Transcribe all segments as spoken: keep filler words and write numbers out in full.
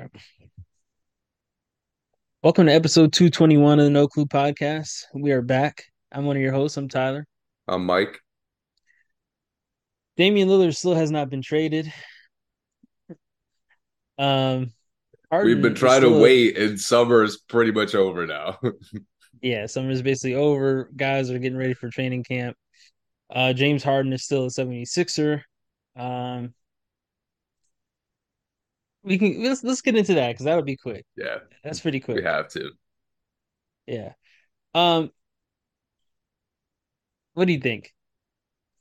right. Welcome to episode two twenty-one of the No Clue Podcast. We are back. I'm one of your hosts. I'm Tyler. I'm Mike. Damian Lillard still has not been traded. Um, Harden We've been trying to wait, and summer is pretty much over now. Yeah, summer is basically over. Guys are getting ready for training camp. Uh, James Harden is still a seventy-sixer. Um, we can let's let's get into that because that would be quick. Yeah, that's pretty quick. We have to. Yeah. Um, what do you think?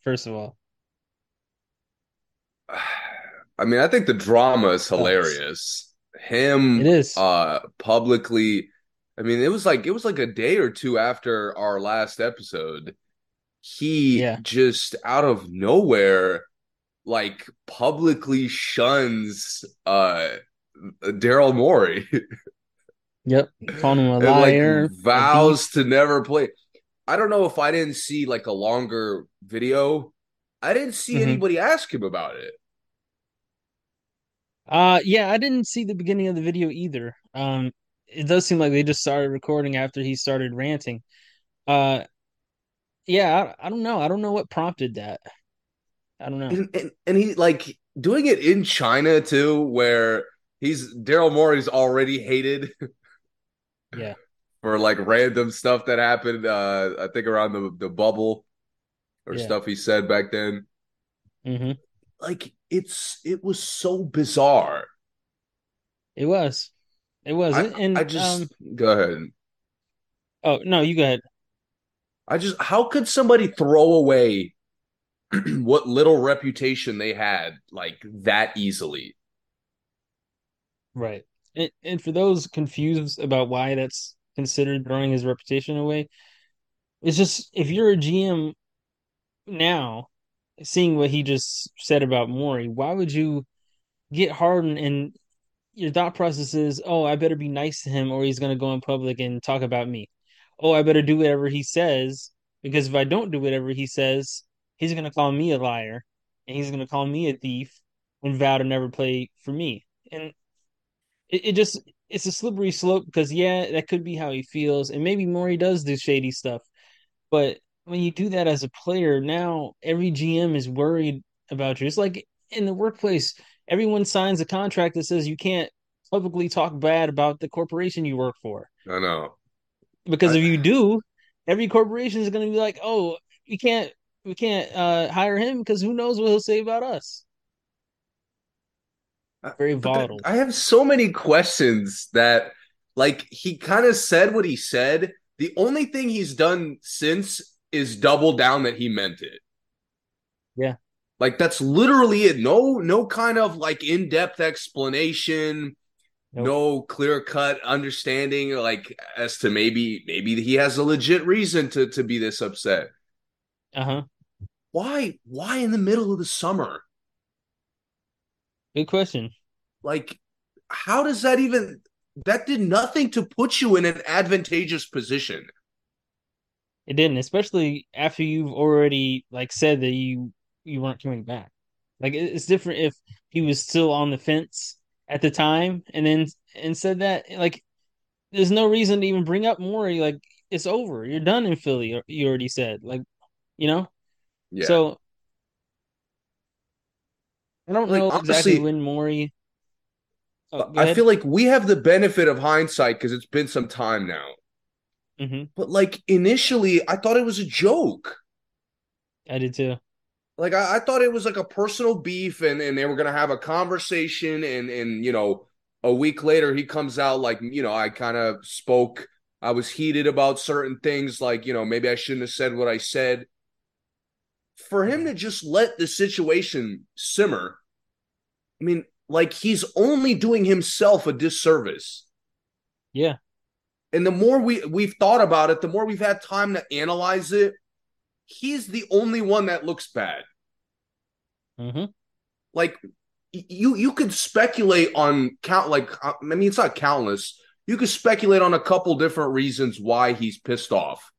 First of all, I mean, I think the drama is hilarious. Him, it is. Uh, publicly. I mean, it was like it was like a day or two after our last episode. He yeah. just out of nowhere, like, publicly shuns uh, Daryl Morey. Yep, calling him a liar. And, like, vows to never play. I don't know if I didn't see like a longer video. I didn't see mm-hmm. anybody ask him about it. Uh, yeah, I didn't see the beginning of the video either. Um, it does seem like they just started recording after he started ranting. Uh. Yeah, I, I don't know. I don't know what prompted that. I don't know. And, and, and he, like, doing it in China, too, where he's Daryl Morey's already hated. Yeah. For, like, random stuff that happened, uh, I think, around the, the bubble or yeah. stuff he said back then. Mm-hmm. Like, it's it was so bizarre. It was. It was. I, and I just um, – go ahead. Oh, no, you go ahead. I just, how could somebody throw away what little reputation they had like that easily? Right. And, and for those confused about why that's considered throwing his reputation away, it's just, if you're a G M now, seeing what he just said about Morey, why would you get Harden and your thought process is, oh, I better be nice to him or he's going to go in public and talk about me. Oh, I better do whatever he says, because if I don't do whatever he says, he's going to call me a liar, and he's going to call me a thief and vow to never play for me. And it, it just, it's a slippery slope because, yeah, that could be how he feels, and maybe Morey does do shady stuff. But when you do that as a player, now every G M is worried about you. It's like in the workplace, everyone signs a contract that says you can't publicly talk bad about the corporation you work for. I know. Because if you do, every corporation is going to be like, "Oh, we can't, we can't uh, hire him because who knows what he'll say about us." Very volatile. I have so many questions that, like, he kind of said what he said. The only thing he's done since is double down that he meant it. Yeah, like that's literally it. No, no kind of like in-depth explanation. Nope. No clear-cut understanding, like, as to maybe maybe he has a legit reason to, to be this upset. Uh-huh. Why? Why in the middle of the summer? Good question. Like, how does that even – that did nothing to put you in an advantageous position. It didn't, especially after you've already, like, said that you, you weren't coming back. Like, it's different if he was still on the fence – at the time, and then and said that, like, there's no reason to even bring up Morey. Like, it's over. You're done in Philly. You already said, like, you know? Yeah. So, I don't like, know honestly, exactly when Morey... Oh, I feel like we have the benefit of hindsight because it's been some time now. Mm-hmm. But, like, initially, I thought it was a joke. I did, too. Like, I, I thought it was like a personal beef and, and they were going to have a conversation. And, and, you know, a week later he comes out like, you know, I kind of spoke. I was heated about certain things. Like, you know, maybe I shouldn't have said what I said. For him to just let the situation simmer, I mean, like, he's only doing himself a disservice. Yeah. And the more we, we've thought about it, the more we've had time to analyze it. He's the only one that looks bad. Mm-hmm. Like, you you could speculate on count, like, I mean, it's not countless. You could speculate on a couple different reasons why he's pissed off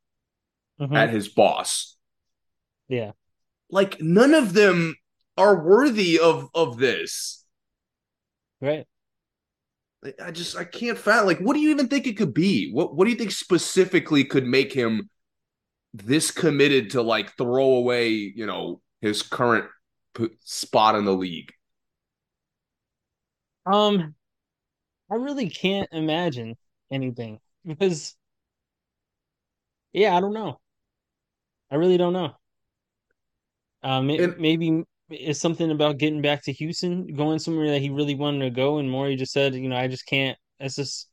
mm-hmm. at his boss. Yeah. Like, none of them are worthy of, of this. Right. I just I can't fathom. Like, what do you even think it could be? What What do you think specifically could make him this committed to like throw away, you know, his current p- spot in the league? Um, I really can't imagine anything because, yeah, I don't know. I really don't know. Um, it, and, maybe it's something about getting back to Houston, going somewhere that he really wanted to go, and Morey just said, you know, I just can't. That's just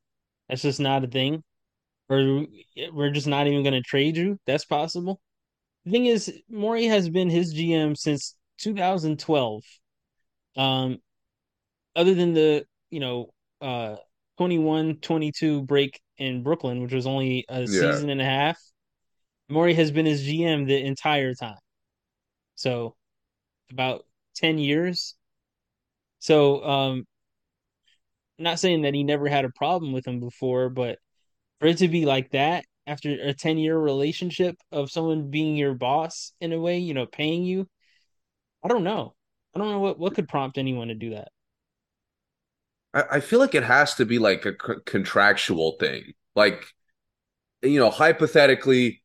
that's just not a thing. Or we're just not even going to trade you. That's possible. The thing is, Morey has been his G M since two thousand twelve. Um, other than the, you know, uh, twenty-one twenty-two break in Brooklyn, which was only a yeah. season and a half, Morey has been his G M the entire time. So about ten years. So um, not saying that he never had a problem with him before, but for it to be like that after a ten-year relationship of someone being your boss in a way, you know, paying you, I don't know. I don't know what, what could prompt anyone to do that. I, I feel like it has to be like a c- contractual thing. Like, you know, hypothetically,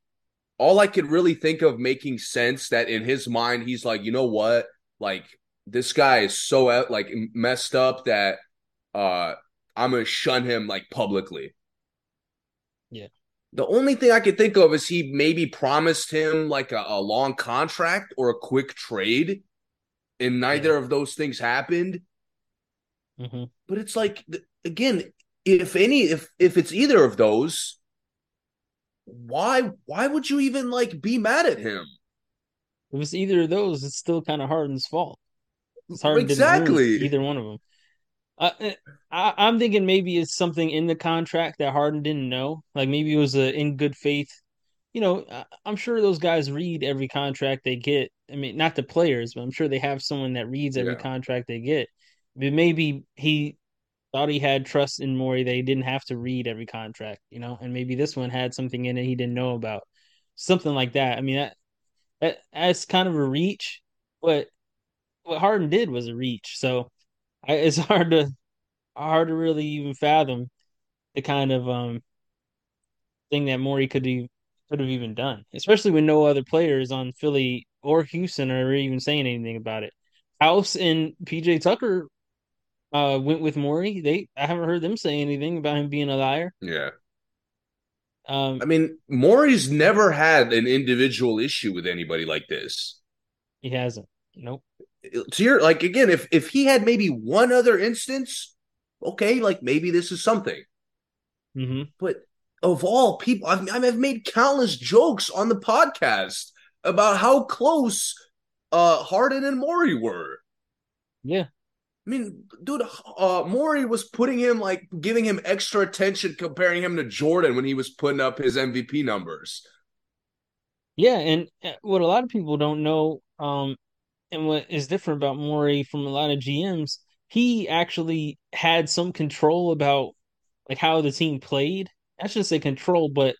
all I could really think of making sense that in his mind, he's like, you know what? Like, this guy is so like messed up that uh, I'm going to shun him like publicly. Yeah. The only thing I could think of is he maybe promised him like a, a long contract or a quick trade, and neither yeah. of those things happened. Mm-hmm. But it's like, again, if any, if if it's either of those, why why would you even like be mad at him? If it's either of those, it's still kind of Harden's fault. It's Harden exactly either one of them. Uh, I, I'm thinking maybe it's something in the contract that Harden didn't know. Like maybe it was a in good faith. You know, I, I'm sure those guys read every contract they get. I mean, not the players, but I'm sure they have someone that reads every yeah. contract they get. But maybe he thought he had trust in Morey that he didn't have to read every contract, you know, and maybe this one had something in it he didn't know about. Something like that. I mean, that, that that's kind of a reach, but what Harden did was a reach. So I, it's hard to hard to really even fathom the kind of um, thing that Morey could be, could have even done, especially when no other players on Philly or Houston are even saying anything about it. House and P J Tucker uh, went with Morey. They I haven't heard them say anything about him being a liar. Yeah. Um, I mean, Morey's never had an individual issue with anybody like this. He hasn't. Nope. To your like again, if if he had maybe one other instance, okay, like maybe this is something. Mm-hmm. But of all people, I've, I've made countless jokes on the podcast about how close uh, Harden and Morey were. Yeah, I mean, dude, uh, Morey was putting him like giving him extra attention, comparing him to Jordan when he was putting up his M V P numbers. Yeah, and what a lot of people don't know. Um, And what is different about Morey from a lot of G Ms, he actually had some control about like how the team played. I shouldn't say control, but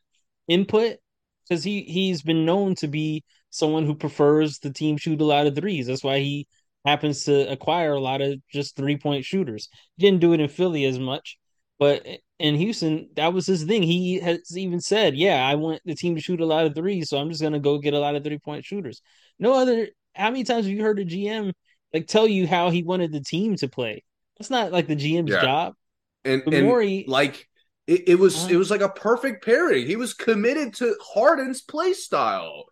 input, because he, he's been known to be someone who prefers the team shoot a lot of threes. That's why he happens to acquire a lot of just three-point shooters. He didn't do it in Philly as much, but in Houston, that was his thing. He has even said, yeah, I want the team to shoot a lot of threes, so I'm just going to go get a lot of three-point shooters. No other... How many times have you heard a G M like tell you how he wanted the team to play? That's not like the G M's yeah. job. And, and Morey, like it, it was, uh, it was like a perfect pairing. He was committed to Harden's play style.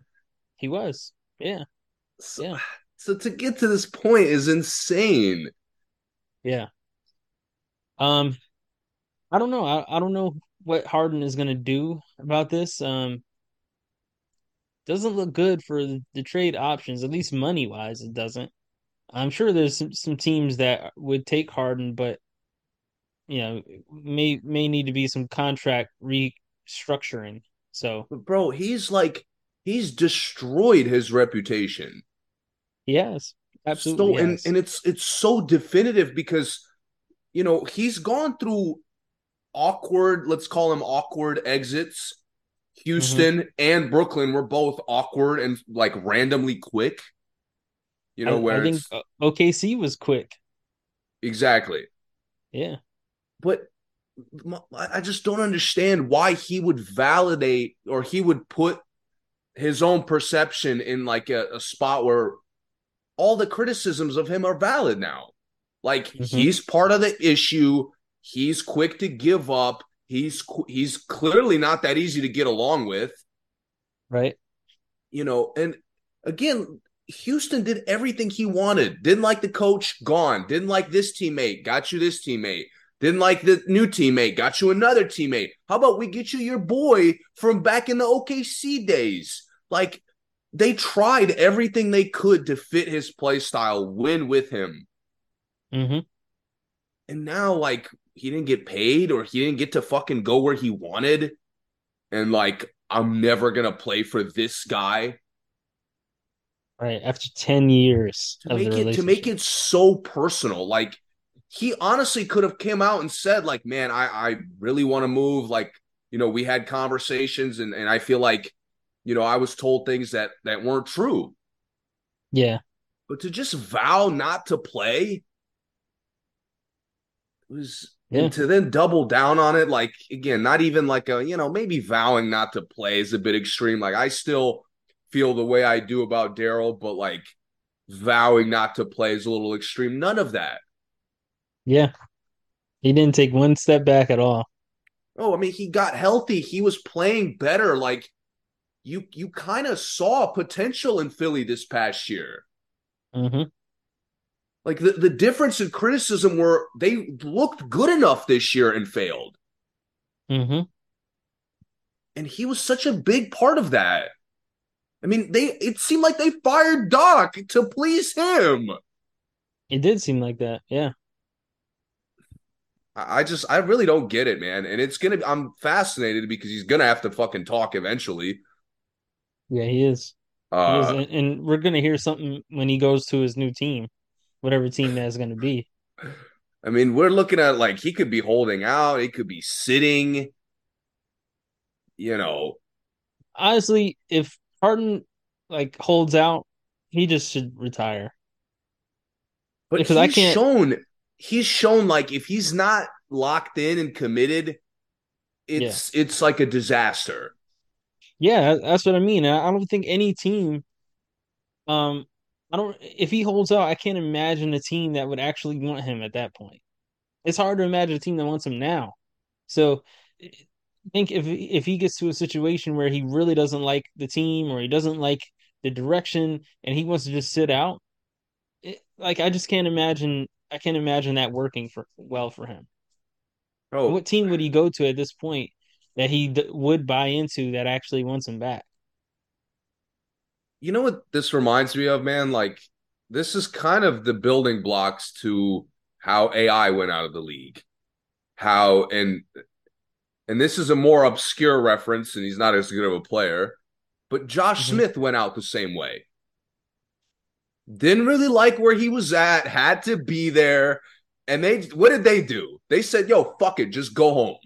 He was, yeah, so, yeah. So to get to this point is insane. Yeah. Um, I don't know. I, I don't know what Harden is going to do about this. Um. Doesn't look good for the, the trade options, at least money-wise, it doesn't. I'm sure there's some, some teams that would take Harden, but you know, may may need to be some contract restructuring. So, but bro, he's like he's destroyed his reputation. Yes, absolutely. So, and and it's it's so definitive because you know he's gone through awkward, let's call them awkward exits. Houston mm-hmm. and Brooklyn were both awkward and like randomly quick. You know, I, where I think O K C was quick. Exactly. Yeah. but I just don't understand why he would validate or he would put his own perception in like a, a spot where all the criticisms of him are valid now. Like mm-hmm. he's part of the issue. He's quick to give up. He's he's clearly not that easy to get along with. Right. You know, and again, Houston did everything he wanted. Didn't like the coach, gone. Didn't like this teammate, got you this teammate. Didn't like the new teammate, got you another teammate. How about we get you your boy from back in the O K C days? Like, they tried everything they could to fit his play style, win with him. Mm-hmm. And now, like, he didn't get paid or he didn't get to fucking go where he wanted. And, like, I'm never going to play for this guy. Right, after ten years to of make the it, to make it so personal, like, he honestly could have came out and said, like, man, I, I really want to move. Like, you know, we had conversations and, and I feel like, you know, I was told things that, that weren't true. Yeah. But to just vow not to play was yeah. and to then double down on it. Like, again, not even like a, you know, maybe vowing not to play is a bit extreme. Like, I still feel the way I do about Daryl, but like vowing not to play is a little extreme. None of that. Yeah, he didn't take one step back at all. Oh, I mean, he got healthy. He was playing better. Like, you you kind of saw potential in Philly this past year. Mm-hmm. Like, the, the difference in criticism were they looked good enough this year and failed. Mm-hmm. And he was such a big part of that. I mean, they it seemed like they fired Doc to please him. It did seem like that, yeah. I just, I really don't get it, man. And it's going to, I'm fascinated because he's going to have to fucking talk eventually. Yeah, he is. Uh, he is. And we're going to hear something when he goes to his new team, whatever team that is going to be. I mean, we're looking at like, he could be holding out. He could be sitting, you know. Honestly, if Harden like holds out, he just should retire. But because I can't. Shown... He's shown, like, if he's not locked in and committed, it's yeah. it's like a disaster. Yeah, that's what I mean. I don't think any team, um, I don't. If he holds out, I can't imagine a team that would actually want him at that point. It's hard to imagine a team that wants him now. So, I think if if he gets to a situation where he really doesn't like the team or he doesn't like the direction and he wants to just sit out, it, like, I just can't imagine. I can't imagine that working for well for him. Oh, what team would he go to at this point that he d- would buy into that actually wants him back? You know what this reminds me of, man? Like, this is kind of the building blocks to how A I went out of the league. How and and this is a more obscure reference, and he's not as good of a player, but Josh mm-hmm. Smith went out the same way. Didn't really like where he was at, had to be there. And they, what did they do? They said, yo, fuck it, just go home.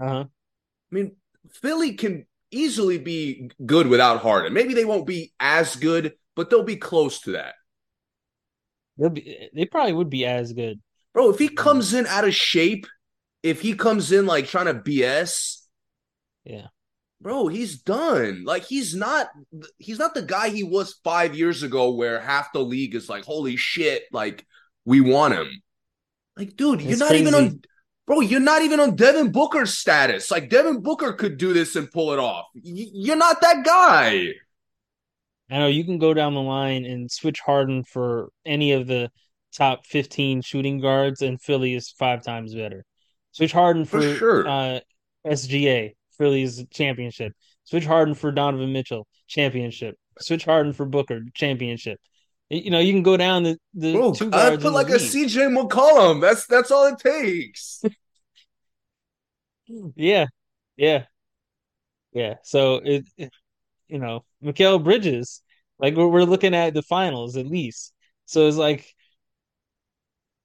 Uh-huh. I mean, Philly can easily be good without Harden. Maybe they won't be as good, but they'll be close to that. They'll be, they probably would be as good. Bro, if he comes in out of shape, if he comes in like trying to B S, yeah. Bro, he's done. Like, he's not he's not the guy he was five years ago where half the league is like, holy shit, like, we want him. Like, dude, it's you're not crazy. even on bro, you're not even on Devin Booker's status. Like, Devin Booker could do this and pull it off. Y- you're not that guy. I know you can go down the line and switch Harden for any of the top fifteen shooting guards, and Philly is five times better. Switch Harden for, for sure. uh, S G A. Philly's championship. Switch Harden for Donovan Mitchell, championship. Switch Harden for Booker, championship. You know, you can go down the, the Bro, two guards. I'd put like a C J McCollum. That's that's all it takes. yeah, yeah, yeah. So it, it you know, Mikal Bridges. Like we're we're looking at the finals at least. So it's like,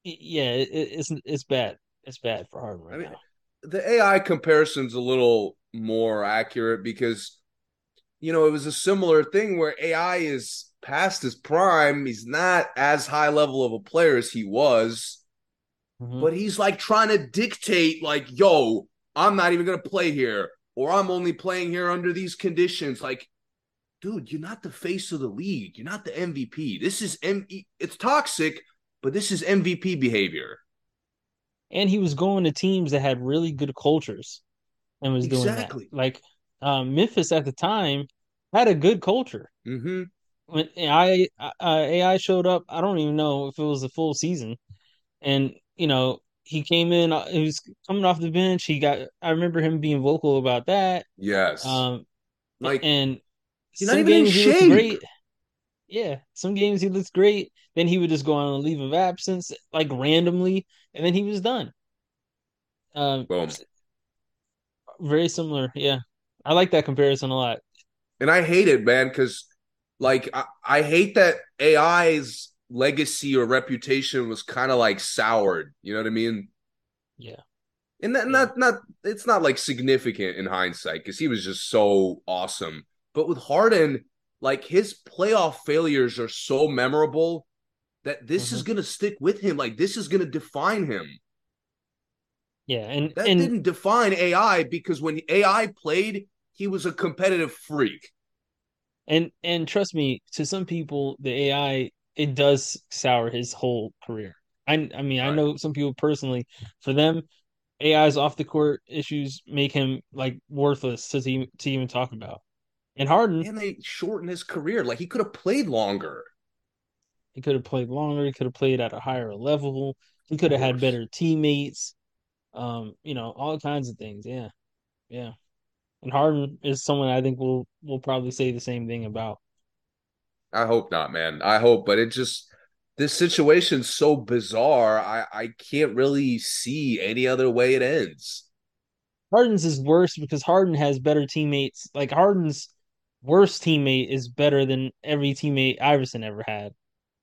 yeah, it, it's it's bad. It's bad for Harden right I mean, now. The A I comparison's a little more accurate because, you know, it was a similar thing where A I is past his prime. He's not as high level of a player as he was. Mm-hmm. But he's like trying to dictate like, yo, I'm not even going to play here, or I'm only playing here under these conditions. Like, dude, you're not the face of the league. You're not the M V P. This is M- it's toxic, but this is M V P behavior. And he was going to teams that had really good cultures and was doing exactly that. Like um, Memphis at the time had a good culture. Mm-hmm. When A I, uh, A I showed up, I don't even know if it was a full season. And, you know, he came in, he was coming off the bench. He got, I remember him being vocal about that. Yes. Um, like, and he's not even in shape. Great. Yeah. Some games he looks great. Then he would just go on a leave of absence, like randomly. And then he was done. Um, Boom. Very similar. Yeah. I like that comparison a lot. And I hate it, man, because, like, I, I hate that A I's legacy or reputation was kind of like soured. You know what I mean? Yeah. And that, yeah. not not it's not like significant in hindsight because he was just so awesome. But with Harden, like, his playoff failures are so memorable that this mm-hmm. is going to stick with him. Like, this is going to define him. Yeah, and that and... didn't define A I because when A I played, he was a competitive freak. And and trust me, to some people, the A I, it does sour his whole career. I I mean, I know some people personally. For them, A I's off-the-court issues make him, like, worthless to, to even talk about. And Harden... And they shortened his career. Like, he could have played longer. He could have played longer. He could have played at a higher level. He could have had better teammates. Um, you know, all kinds of things. Yeah. Yeah. And Harden is someone I think we'll we'll probably say the same thing about. I hope not, man. I hope, but it just this situation's so bizarre. I, I can't really see any other way it ends. Harden's is worse because Harden has better teammates. Like, Harden's worst teammate is better than every teammate Iverson ever had,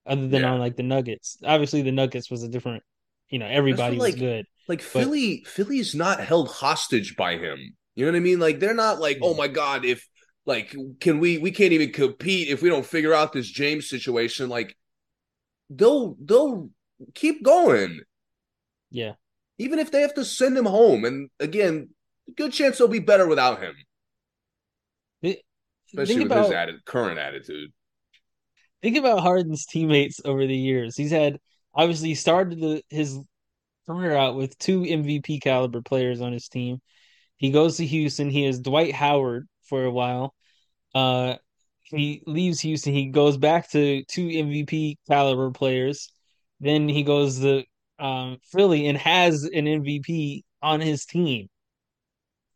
other than yeah. on like the Nuggets. Obviously, the Nuggets was a different. You know, everybody like, was good. Like but... Philly, Philly's not held hostage by him. You know what I mean? Like, they're not like, oh my God, if like, can we, we can't even compete if we don't figure out this James situation. Like, they'll, they'll keep going. Yeah. Even if they have to send him home. And again, good chance they'll be better without him. It, Especially with about, his atti- current attitude. Think about Harden's teammates over the years. He's had, obviously, he started the, his career out with two M V P caliber players on his team. He goes to Houston. He has Dwight Howard for a while. Uh, he leaves Houston. He goes back to two M V P caliber players. Then he goes to um, Philly and has an M V P on his team.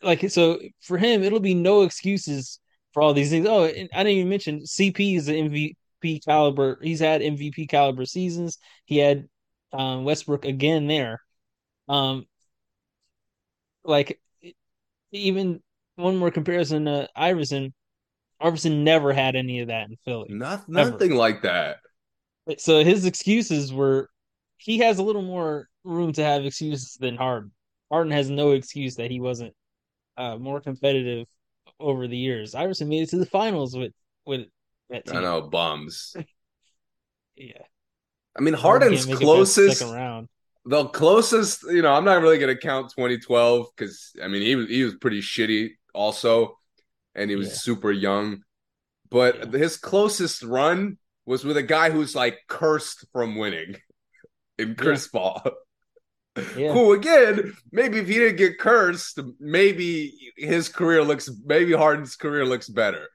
Like, so for him, it'll be no excuses for all these things. Oh, and I didn't even mention C P is an M V P caliber. He's had M V P caliber seasons. He had um, Westbrook again there. Um, like. Even one more comparison to Iverson, Iverson never had any of that in Philly. Not, nothing ever. Like that. So his excuses were, he has a little more room to have excuses than Harden. Harden has no excuse that he wasn't uh, more competitive over the years. Iverson made it to the finals with, with that team. I know, bums. Yeah. I mean, Harden's closest... second round. The closest, you know, I'm not really going to count twenty twelve because, I mean, he was he was pretty shitty also, and he was yeah. super young. But yeah. his closest run was with a guy who's, like, cursed from winning in Chris yeah. Paul, yeah. who, again, maybe if he didn't get cursed, maybe his career looks – maybe Harden's career looks better.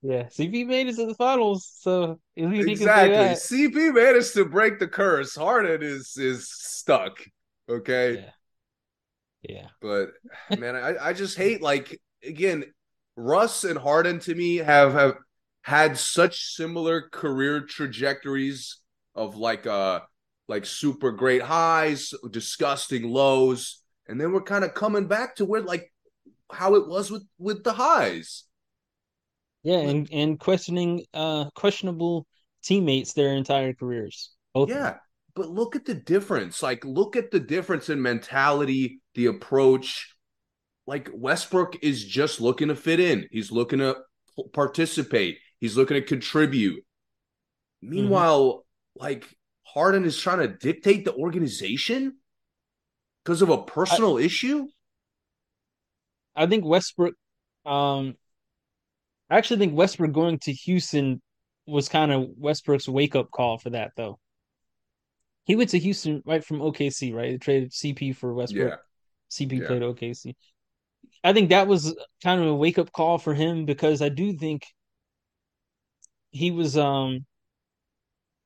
Yeah, C P managed to the finals, so exactly. That. C P managed to break the curse. Harden is is stuck. Okay, yeah, yeah. But man, I, I just hate like again, Russ and Harden to me have, have had such similar career trajectories of like uh like super great highs, disgusting lows, and then we're kind of coming back to where like how it was with, with the highs. Yeah, and, and questioning uh, questionable teammates their entire careers. Both yeah, but look at the difference. Like, look at the difference in mentality, the approach. Like, Westbrook is just looking to fit in. He's looking to participate. He's looking to contribute. Meanwhile, mm-hmm. like, Harden is trying to dictate the organization because of a personal I, issue? I think Westbrook um, – I actually think Westbrook going to Houston was kind of Westbrook's wake-up call for that, though. He went to Houston right from O K C, right? They traded C P for Westbrook. Yeah. C P yeah. played O K C. I think that was kind of a wake-up call for him because I do think he was um, –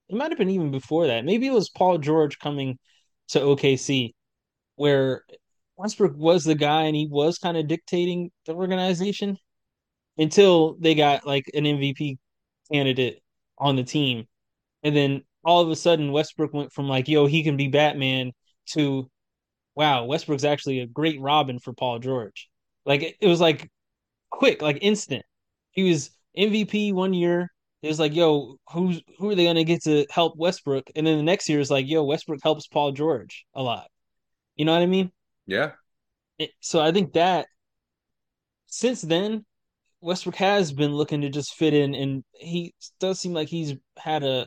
it might have been even before that. Maybe it was Paul George coming to O K C where Westbrook was the guy and he was kind of dictating the organization until they got like an M V P candidate on the team. And then – all of a sudden, Westbrook went from like, yo, he can be Batman to, wow, Westbrook's actually a great Robin for Paul George. Like, it, it was like quick, like instant. He was M V P one year. It was like, yo, who's, who are they going to get to help Westbrook? And then the next year is like, yo, Westbrook helps Paul George a lot. You know what I mean? Yeah. It, so I think that since then, Westbrook has been looking to just fit in. And he does seem like he's had a,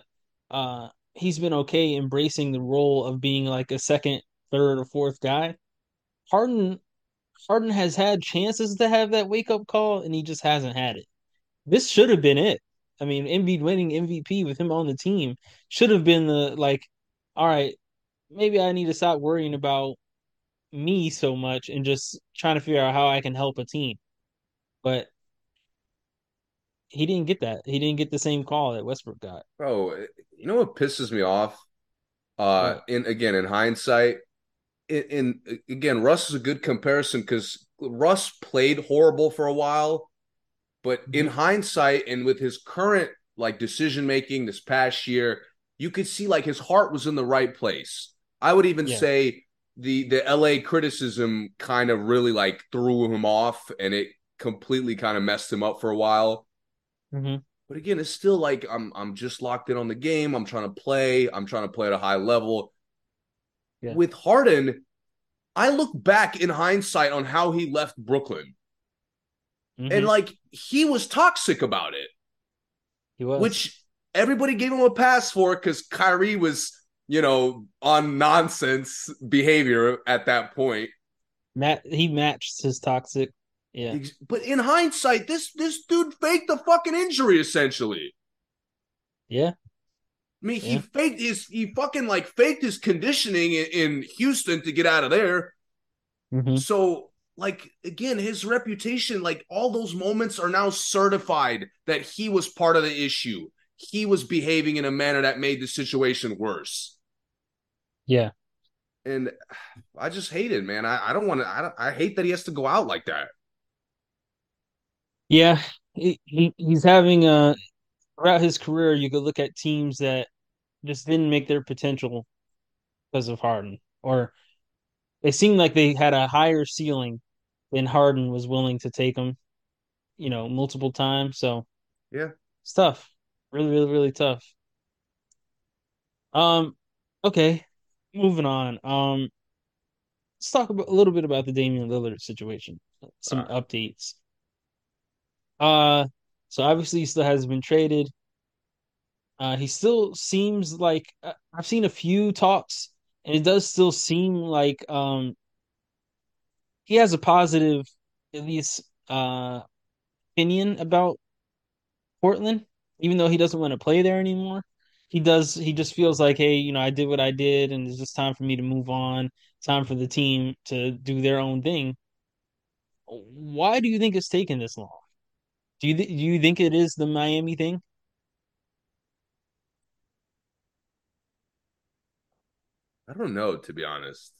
Uh, he's been okay embracing the role of being like a second, third, or fourth guy. Harden, Harden has had chances to have that wake up call, and he just hasn't had it. This should have been it. I mean, Embiid winning M V P with him on the team should have been the like, all right, maybe I need to stop worrying about me so much and just trying to figure out how I can help a team. But he didn't get that. He didn't get the same call that Westbrook got. Bro, you know what pisses me off? Uh, yeah. And again, in hindsight, in, in again, Russ is a good comparison because Russ played horrible for a while, but in hindsight and with his current like decision making this past year, you could see like his heart was in the right place. I would even yeah. say the the L A criticism kind of really like threw him off, and it completely kind of messed him up for a while. Mm-hmm. But again, it's still like I'm I'm just locked in on the game. I'm trying to play. I'm trying to play at a high level. Yeah. With Harden, I look back in hindsight on how he left Brooklyn. Mm-hmm. And like he was toxic about it. He was. Which everybody gave him a pass for because Kyrie was, you know, on nonsense behavior at that point. Matt, he matched his toxic. Yeah. But in hindsight, this this dude faked the fucking injury essentially. Yeah. I mean, yeah. he faked his he fucking like faked his conditioning in, in Houston to get out of there. Mm-hmm. So, like again, his reputation, like all those moments are now certified that he was part of the issue. He was behaving in a manner that made the situation worse. Yeah. And I just hate it, man. I, I don't want to I don't, I hate that he has to go out like that. Yeah, he, he he's having a throughout his career. You could look at teams that just didn't make their potential because of Harden, or it seemed like they had a higher ceiling than Harden was willing to take them. You know, multiple times. So yeah, it's tough. Really, really, really tough. Um, okay, moving on. Um, let's talk about, a little bit about the Damian Lillard situation. Some uh. updates. Uh, so obviously he still hasn't been traded. Uh, he still seems like uh, I've seen a few talks, and it does still seem like um he has a positive, at least uh, opinion about Portland. Even though he doesn't want to play there anymore, he does. He just feels like, hey, you know, I did what I did, and it's just time for me to move on. Time for the team to do their own thing. Why do you think it's taken this long? Do you, th- do you think it is the Miami thing? I don't know, to be honest.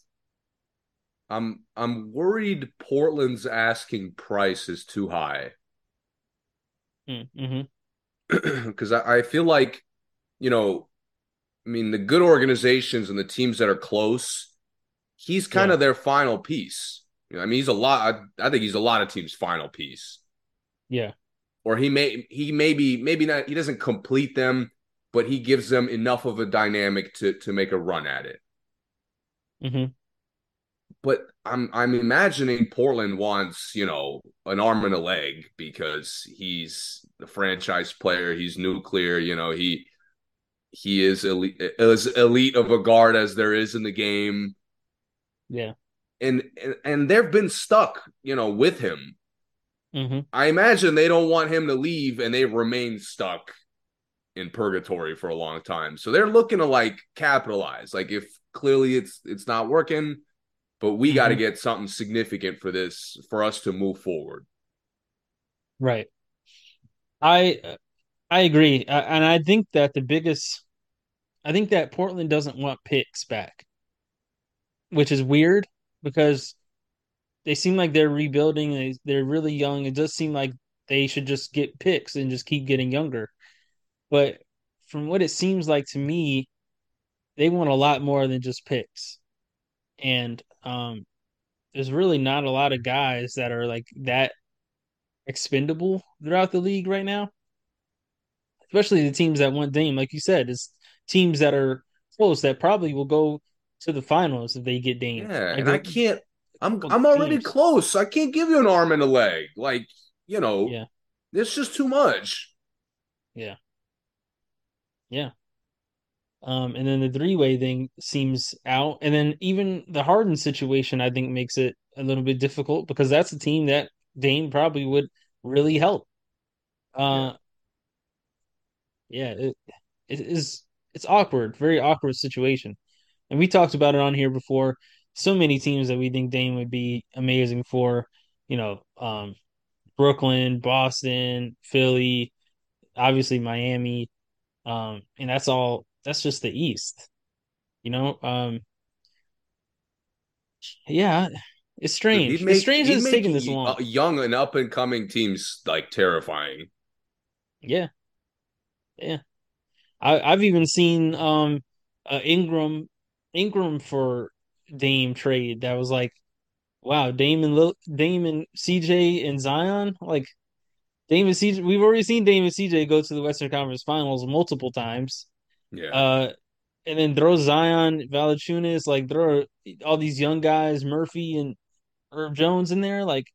I'm I'm worried Portland's asking price is too high. Mm-hmm. Because I, I feel like, you know, I mean, the good organizations and the teams that are close, he's kind of yeah. their final piece. You know, I mean, he's a lot. I, I think he's a lot of teams' final piece. Yeah. Or he may, he maybe, maybe not, he doesn't complete them, but he gives them enough of a dynamic to, to make a run at it. Mm-hmm. But I'm, I'm imagining Portland wants, you know, an arm and a leg because he's the franchise player. He's nuclear. You know, he, he is elite, as elite of a guard as there is in the game. Yeah. And and, and they've been stuck, you know, with him. Mm-hmm. I imagine they don't want him to leave, and they remain stuck in purgatory for a long time. So they're looking to, like, capitalize. Like, if clearly it's it's not working, but we mm-hmm. got to get something significant for this, for us to move forward. Right. I I agree. I, and I think that the biggest – I think that Portland doesn't want picks back, which is weird because they seem like they're rebuilding. They, they're really young. It does seem like they should just get picks and just keep getting younger. But from what it seems like to me, they want a lot more than just picks. And um, there's really not a lot of guys that are like that expendable throughout the league right now. Especially the teams that want Dame, like you said, is teams that are close that probably will go to the finals if they get Dame. Yeah, like and I can't I'm I'm already teams. close. I can't give you an arm and a leg. Like, you know, yeah. It's just too much. Yeah. Yeah. Um, and then the three-way thing seems out. And then even the Harden situation, I think, makes it a little bit difficult because that's a team that Dame probably would really help. Uh, yeah, yeah it, it is, it's awkward, very awkward situation. And we talked about it on here before. So many teams that we think Dame would be amazing for, you know, um, Brooklyn, Boston, Philly, obviously Miami. Um, and that's all. That's just the East, you know. Um, yeah, it's strange. Make, it's strange that it's taking this long. Young and up and coming teams like terrifying. Yeah, yeah. I, I've even seen um, uh, Ingram, Ingram for Dame trade that was like, wow, Dame and Lil, Dame and C J and Zion, like. Dame and C J, we've already seen Dame and C J go to the Western Conference Finals multiple times. Yeah. Uh, and then throw Zion, Valanciunas, like throw all these young guys, Murphy and Herb Jones in there. Like,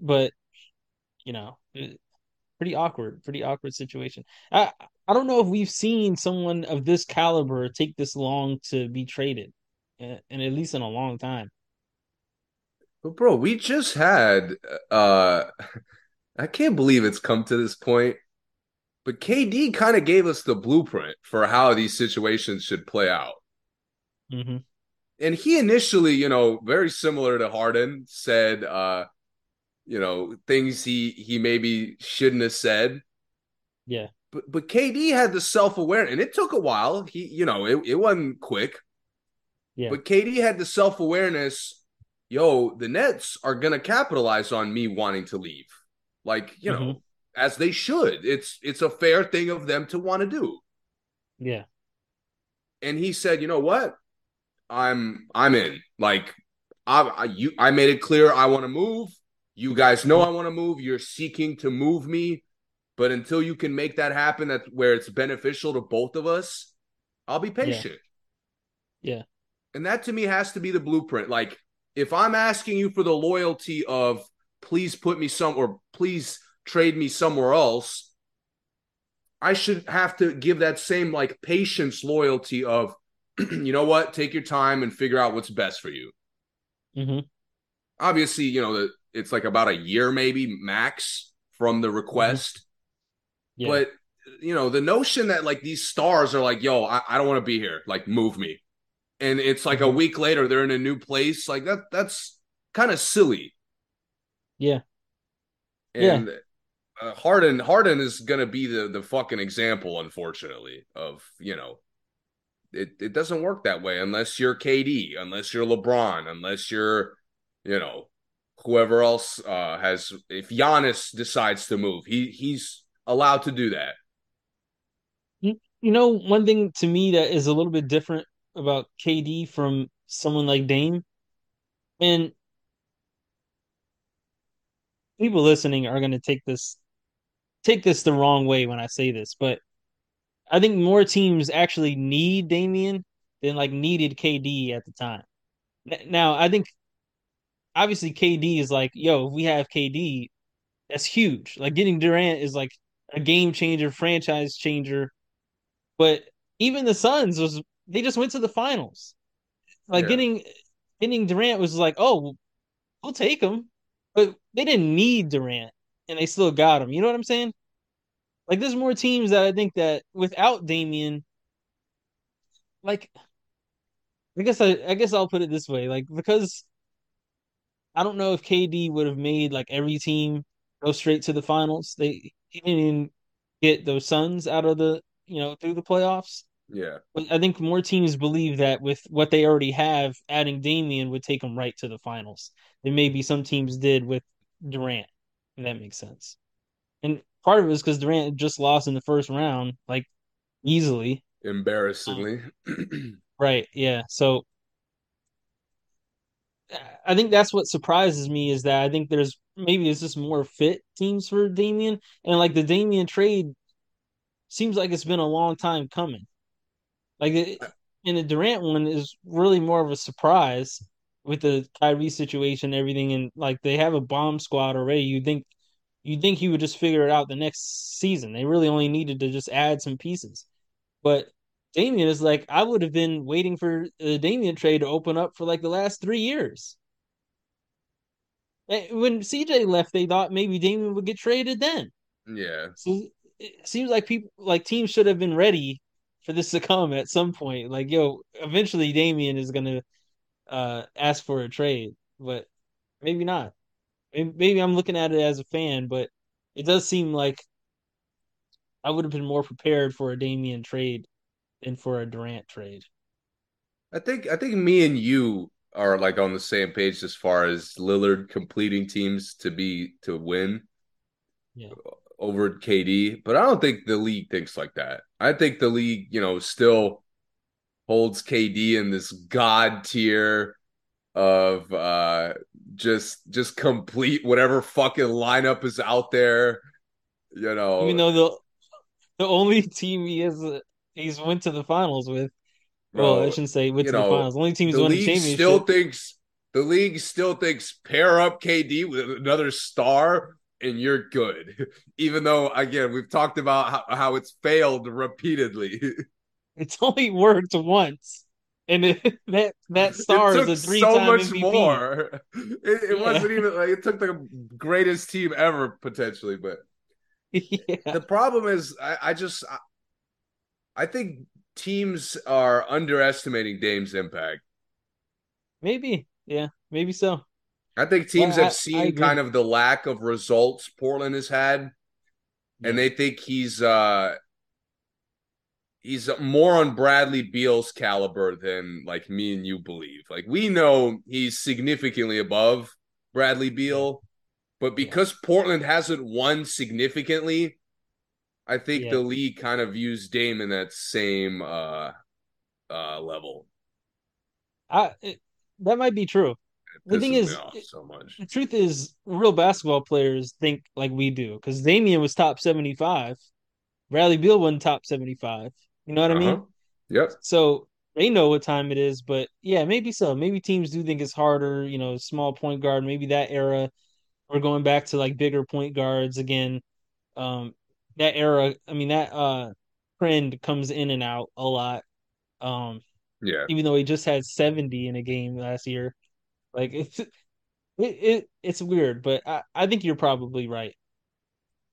but, you know, pretty awkward, pretty awkward situation. I, I don't know if we've seen someone of this caliber take this long to be traded, and, and at least in a long time. But, bro, we just had, uh, I can't believe it's come to this point, but K D kind of gave us the blueprint for how these situations should play out. Mm-hmm. And he initially, you know, very similar to Harden, said, uh, you know, things he, he maybe shouldn't have said. Yeah. But but K D had the self-awareness, and it took a while. He, you know, it, it wasn't quick. Yeah. But K D had the self-awareness. Yo, the Nets are going to capitalize on me wanting to leave. Like, you know, mm-hmm. as they should. It's it's a fair thing of them to want to do. Yeah. And he said, you know what? I'm I'm in. Like, I, I, you, I made it clear I want to move. You guys know I want to move. You're seeking to move me. But until you can make that happen, that's where it's beneficial to both of us, I'll be patient. Yeah. yeah. And that, to me, has to be the blueprint. Like, if I'm asking you for the loyalty of please put me some or please trade me somewhere else, I should have to give that same like patience loyalty of, you know what, take your time and figure out what's best for you. Mm-hmm. Obviously, you know, the, it's like about a year maybe max from the request. Mm-hmm. Yeah. But, you know, the notion that like these stars are like, yo, I, I don't want to be here. Like, move me. And it's like a week later, they're in a new place. Like that, that's kind of silly. Yeah. And yeah. Uh, Harden, Harden is going to be the, the fucking example, unfortunately, of, you know, it, it doesn't work that way unless you're K D, unless you're LeBron, unless you're, you know, whoever else uh, has, if Giannis decides to move, he he's allowed to do that. You, you know, one thing to me that is a little bit different about K D from someone like Dame, and people listening are going to take this take this the wrong way when I say this, but I think more teams actually need Damian than like needed K D at the time. Now, I think obviously K D is like, yo, if we have K D, that's huge. Like getting Durant is like a game changer, franchise changer. But even the Suns was they just went to the finals. Like yeah. getting getting Durant was like, oh, we'll take him, but they didn't need Durant, and they still got him. You know what I'm saying? Like, there's more teams that I think that without Damian, like, I guess I, I guess I'll put it this way, like, because I don't know if K D would have made like every team go straight to the finals. They he didn't even get those Suns out of the you know through the playoffs. Yeah, but I think more teams believe that with what they already have, adding Damian would take them right to the finals than maybe some teams did with Durant, if that makes sense. And part of it is because Durant just lost in the first round, like easily, embarrassingly. Um, right? Yeah. So I think that's what surprises me is that I think there's maybe it's just more fit teams for Damian, and like the Damian trade seems like it's been a long time coming. Like, in the Durant one is really more of a surprise with the Kyrie situation and everything. And, like, they have a bomb squad already. You'd think, you'd think he would just figure it out the next season. They really only needed to just add some pieces. But Damian is like, I would have been waiting for the Damian trade to open up for, like, the last three years. When C J left, they thought maybe Damian would get traded then. Yeah. So it seems like people, like, teams should have been ready for this to come at some point. Like, yo, eventually Damian is going to uh, ask for a trade, but maybe not. Maybe I'm looking at it as a fan, but it does seem like I would have been more prepared for a Damian trade than for a Durant trade. I think I think me and you are like on the same page as far as Lillard completing teams to be to win. Yeah. Over K D, but I don't think the league thinks like that. I think the league, you know, still holds K D in this god tier of uh, just just complete whatever fucking lineup is out there. You know, you know the the only team he is he's went to the finals with. Well, well I shouldn't say went to know, the finals. The only team he's won the championship. Still thinks the league still thinks pair up K D with another star. And you're good, even though, again, we've talked about how, how it's failed repeatedly. It's only worked once, and it, that that star is a three-time so much M V P. More. It, it yeah. wasn't even like it took the greatest team ever potentially, but yeah. the problem is, I, I just, I, I think teams are underestimating Dame's impact. Maybe, yeah, maybe so. I think teams well, I, have seen kind of the lack of results Portland has had, yeah. and they think he's uh, he's more on Bradley Beal's caliber than like me and you believe. Like we know he's significantly above Bradley Beal, but because yeah. Portland hasn't won significantly, I think yeah. the league kind of views Dame in that same uh, uh, level. I it, that might be true. The thing is, so much. The truth is, real basketball players think like we do. Because Damian was top seventy-five, Bradley Beal wasn't top seventy-five. You know what uh-huh. I mean? Yep. So they know what time it is. But yeah, maybe so. Maybe teams do think it's harder. You know, small point guard. Maybe that era, we're going back to like bigger point guards again. Um, that era, I mean, that uh, trend comes in and out a lot. Um, yeah. Even though he just had seventy in a game last year. Like it's it, it it's weird, but I, I think you're probably right.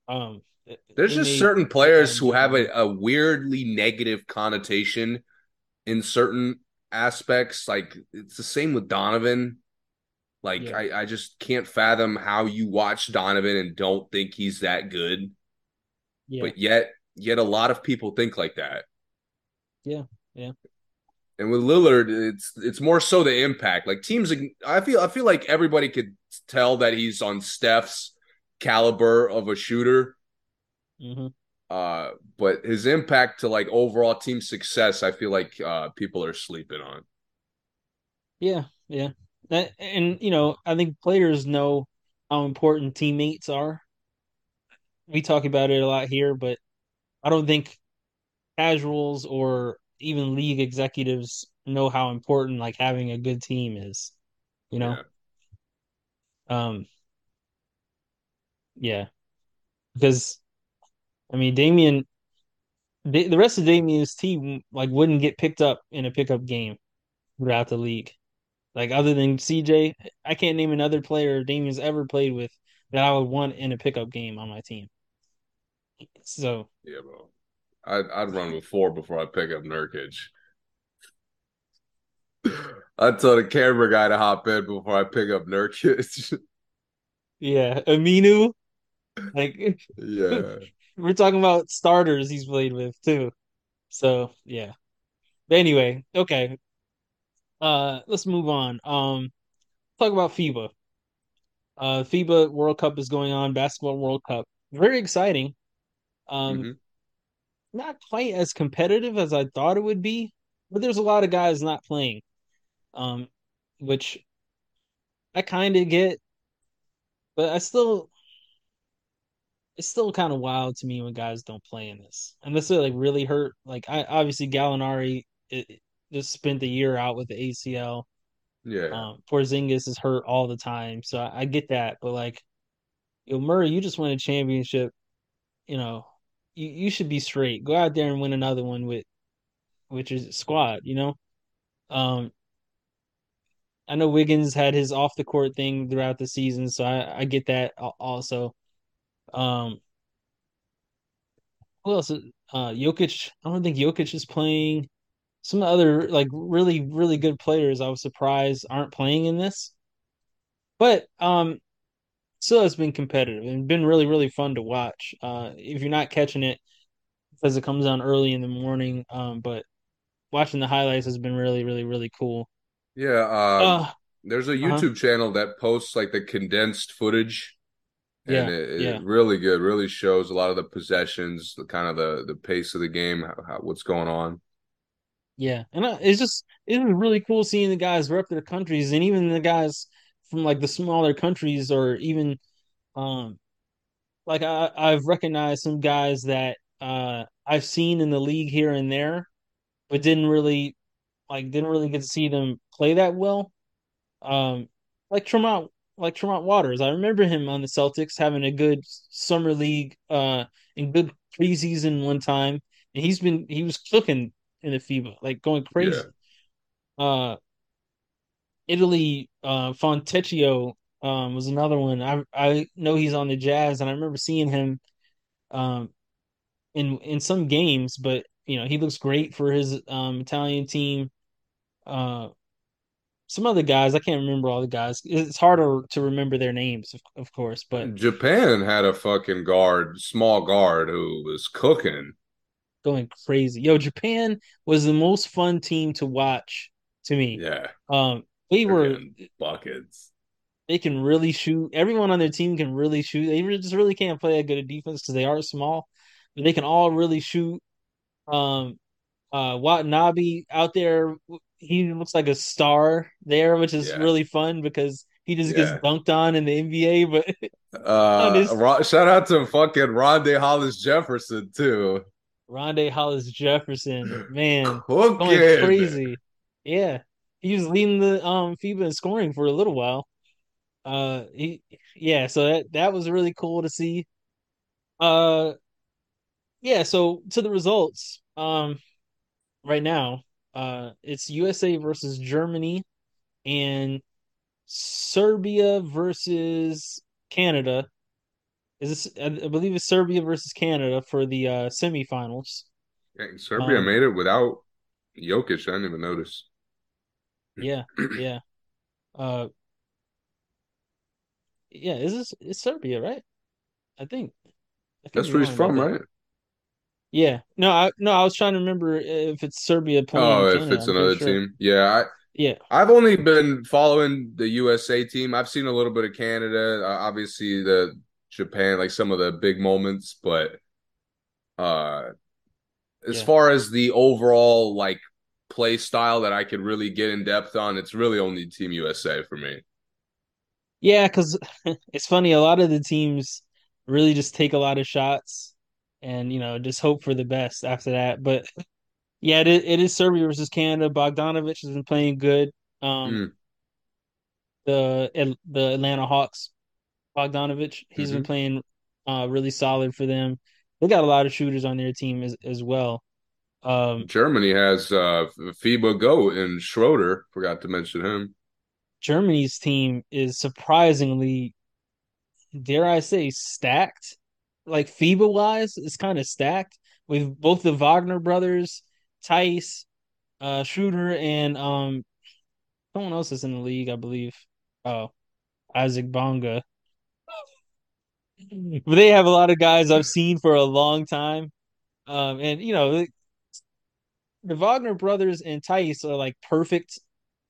Um, there's just may, certain players um, who have a, a weirdly negative connotation in certain aspects. Like it's the same with Donovan. Like yeah. I, I just can't fathom how you watch Donovan and don't think he's that good. Yeah. But yet yet a lot of people think like that. Yeah, yeah. And with Lillard, it's it's more so the impact. Like teams, I feel I feel like everybody could tell that he's on Steph's caliber of a shooter. Mm-hmm. Uh, but his impact to like overall team success, I feel like uh, people are sleeping on. Yeah, yeah, that, and you know, I think players know how important teammates are. We talk about it a lot here, but I don't think casuals or even league executives know how important like having a good team is, you know? Yeah. Um, yeah. Because I mean, Damian, the rest of Damian's team like wouldn't get picked up in a pickup game throughout the league. Like other than C J, I can't name another player Damian's ever played with that I would want in a pickup game on my team. So yeah, bro, I'd I'd run with four before I pick up Nurkic. I'd tell the camera guy to hop in before I pick up Nurkic. Yeah, Aminu. Like, yeah, we're talking about starters he's played with too. So yeah. But anyway, okay. Uh, let's move on. Um, talk about FIBA. Uh, FIBA World Cup is going on. Basketball World Cup, very exciting. Um, mm-hmm. Not quite as competitive as I thought it would be, but there's a lot of guys not playing. Um, which I kind of get, but I still. It's still kind of wild to me when guys don't play in this. Unless they're, like, really hurt. Like, I obviously, Gallinari it, it just spent the year out with the A C L. Yeah. Um, Porzingis is hurt all the time. So, I, I get that. But, like, yo, Murray, you just won a championship. You know, you, you should be straight. Go out there and win another one with with your squad, you know? Um, I know Wiggins had his off-the-court thing throughout the season, so I, I get that also. Um, who else? Uh, Jokic. I don't think Jokic is playing. Some other like really, really good players I was surprised aren't playing in this, but um, still it's been competitive and been really, really fun to watch. Uh, if you're not catching it because it comes on early in the morning, um, but watching the highlights has been really, really, really cool. Yeah. Um, uh, there's a YouTube uh-huh. channel that posts like the condensed footage. And yeah, it, yeah. It really good, really shows a lot of the possessions, the kind of the, the pace of the game, how, how, what's going on. Yeah, and I, it's just it was really cool seeing the guys rep their countries, and even the guys from like the smaller countries, or even um, like I, I've recognized some guys that uh, I've seen in the league here and there, but didn't really like didn't really get to see them play that well. Um, like Tremont. Like Tremont Waters. I remember him on the Celtics having a good summer league uh, and good preseason one time. And he's been, he was cooking in the FIBA, like going crazy. Yeah. Uh, Italy, uh, Fontecchio um, was another one. I I know he's on the Jazz, and I remember seeing him um, in in some games, but, you know, he looks great for his um, Italian team. Uh Some other guys, I can't remember all the guys. It's harder to remember their names, of, of course. But Japan had a fucking guard, small guard, who was cooking. Going crazy. Yo, Japan was the most fun team to watch to me. Yeah. Um, they were buckets. They can really shoot. Everyone on their team can really shoot. They just really can't play that good a defense because they are small. But they can all really shoot. Um, uh, Watanabe out there... He looks like a star there, which is yeah. really fun because he just yeah. gets dunked on in the N B A. But uh, his... Ro- shout out to fucking Rondae Hollis-Jefferson too. Rondae Hollis-Jefferson, man, Cooking. Going crazy. Yeah, he was leading the um, FIBA in scoring for a little while. Uh, he, yeah, so that that was really cool to see. Uh, yeah. So to the results, um, right now. Uh, it's U S A versus Germany and Serbia versus Canada. Is this, I believe it's Serbia versus Canada for the uh, semifinals. Dang, Serbia um, made it without Jokic. I didn't even notice. Yeah, yeah. Uh, yeah, is this it's Serbia, right? I think. I think that's where he's from, right? Yeah, no, I no, I was trying to remember if it's Serbia playing. Oh, Canada, if it's I'm another sure. team, yeah, I, yeah. I've only been following the U S A team. I've seen a little bit of Canada, uh, obviously the Japan, like some of the big moments, but uh, as yeah. far as the overall like play style that I could really get in depth on, it's really only Team U S A for me. Yeah, because it's funny. A lot of the teams really just take a lot of shots. And, you know, just hope for the best after that. But, yeah, it, it is Serbia versus Canada. Bogdanovic has been playing good. Um, mm. The the Atlanta Hawks, Bogdanovic, he's mm-hmm. been playing uh, really solid for them. they got a lot of shooters on their team as, as well. Um, Germany has uh, F I B A GOAT and Schroeder. Forgot to mention him. Germany's team is surprisingly, dare I say, stacked. Like F I B A wise, it's kind of stacked with both the Wagner brothers, Theis, uh, Schroeder, and um, someone else is in the league, I believe. Oh, Isaac Bonga. But they have a lot of guys I've seen for a long time. Um, and, you know, the Wagner brothers and Theis are like perfect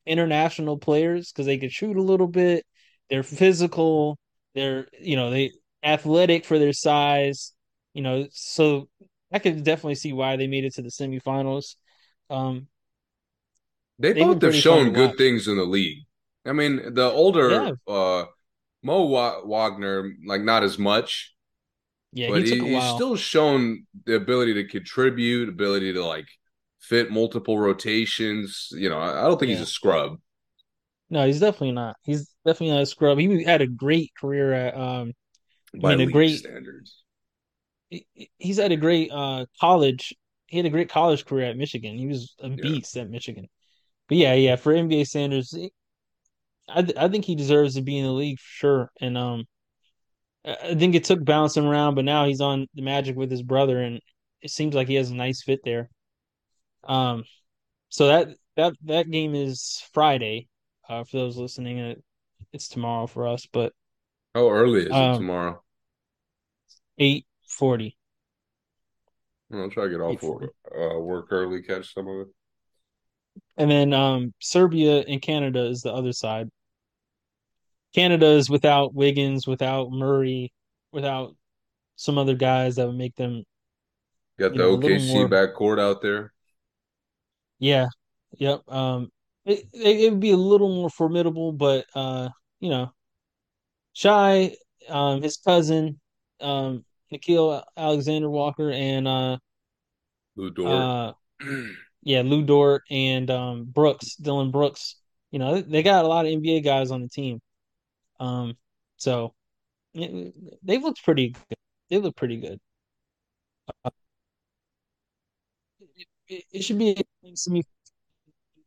international players because they can shoot a little bit. They're physical. They're, you know, they athletic for their size. You know, so I could definitely see why they made it to the semifinals. Um, they both have shown good things in the league. I mean, the older uh, Mo Wa- Wagner, like not as much. Yeah, but he took he, a while. He's still shown the ability to contribute, ability to like fit multiple rotations. You know, I don't think yeah. he's a scrub. No, he's definitely not. He's definitely not a scrub. He had a great career at. Um, By I mean, league a great standards. He, he's had a great uh, college. He had a great college career at Michigan. He was a beast yeah. at Michigan. But yeah, yeah, for N B A standards. It, I th- I think he deserves to be in the league for sure, and um, I think it took bouncing around, but now he's on the Magic with his brother, and it seems like he has a nice fit there. Um, so that that that game is Friday, uh, for those listening. It, it's tomorrow for us, but how early is um, it tomorrow? Eight forty. I'll try to get off work, uh, work early, catch some of it, and then um, Serbia and Canada is the other side. Canada is without Wiggins, without Murray, without some other guys that would make them. Got the know, O K C more... backcourt out there. Yeah, yep. Um, it, it it would be a little more formidable, but uh, you know, Shai, um, his cousin, um, Nickeil Alexander-Walker, and uh, Lou Dort. Uh, yeah, Lou Dort and um, Brooks, Dylan Brooks. You know, they got a lot of N B A guys on the team. Um, so they looked pretty good. They look pretty good. Uh, it, it should be a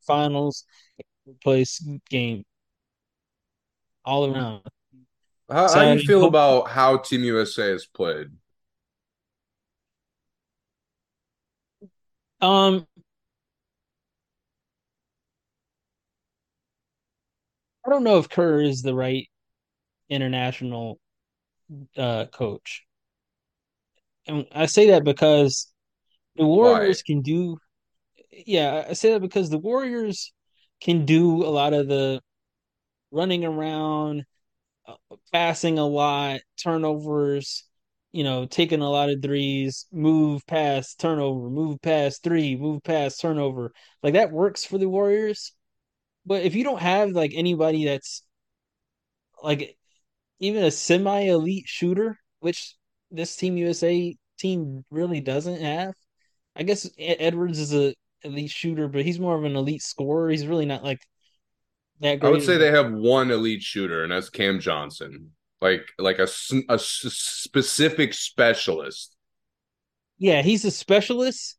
semifinals place game all around. How, so, how do you feel hope- about how Team U S A has played? Um. I don't know if Kerr is the right international uh, coach. And I say that because the Warriors Why? can do – yeah, I say that because the Warriors can do a lot of the running around, uh, passing a lot, turnovers, you know, taking a lot of threes, move, pass, turnover, move, pass, three, move, pass, turnover. Like that works for the Warriors. But if you don't have like anybody that's like even a semi-elite shooter, which this Team U S A team really doesn't have, I guess Edwards is an elite shooter, but he's more of an elite scorer. He's really not like that great. I would say they have one elite shooter, and that's Cam Johnson, like like a, a specific specialist. Yeah, he's a specialist.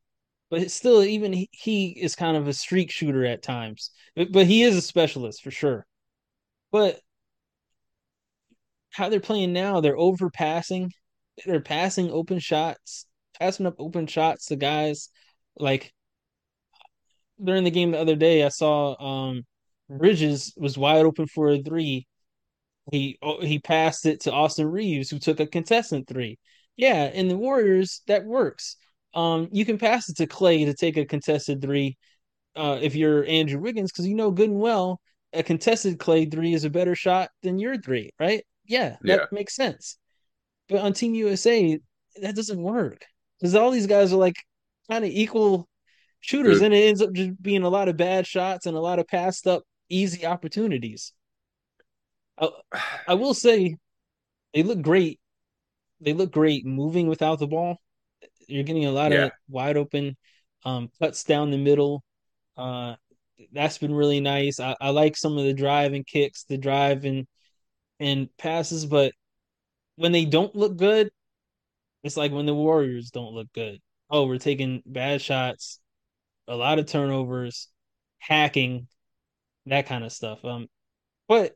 But still, even he, he is kind of a streak shooter at times. But, but he is a specialist for sure. But how they're playing now, they're overpassing. They're passing open shots, passing up open shots to guys. Like during the game the other day, I saw um, Bridges was wide open for a three. He he passed it to Austin Reeves, who took a contestant three. Yeah, in the Warriors, that works. Um, you can pass it to Clay to take a contested three uh, if you're Andrew Wiggins, because you know good and well a contested Clay three is a better shot than your three, right? Yeah, that yeah. makes sense. But on Team U S A, that doesn't work because all these guys are like kind of equal shooters, Dude. and it ends up just being a lot of bad shots and a lot of passed up easy opportunities. I, I will say they look great. They look great moving without the ball. You're getting a lot yeah. of wide open um, cuts down the middle. Uh, that's been really nice. I, I like some of the drive and kicks, the drive and and passes, but when they don't look good, It's like when the Warriors don't look good. Oh, we're taking bad shots, a lot of turnovers, hacking, that kind of stuff. Um, but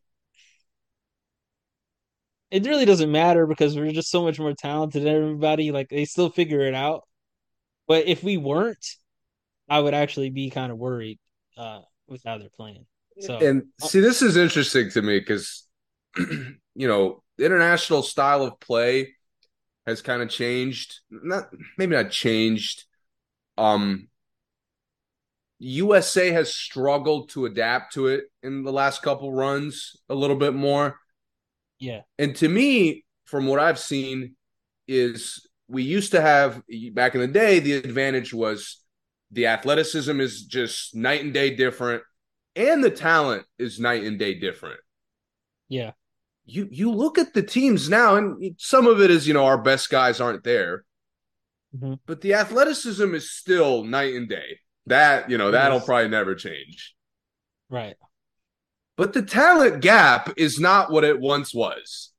it really doesn't matter because we're just so much more talented than everybody. Like, they still figure it out. But if we weren't, I would actually be kind of worried uh, with how they're playing. So, and see, this is interesting to me because, you know, the international style of play has kind of changed. Not maybe not changed. Um, U S A has struggled to adapt to it in the last couple runs a little bit more. Yeah. And to me, from what I've seen, is we used to have, back in the day, the advantage was the athleticism is just night and day different, and the talent is night and day different. Yeah. You you look at the teams now, and some of it is, you know, our best guys aren't there. Mm-hmm. But the athleticism is still night and day. That, you know, that'll yes. probably never change. Right. But the talent gap is not what it once was.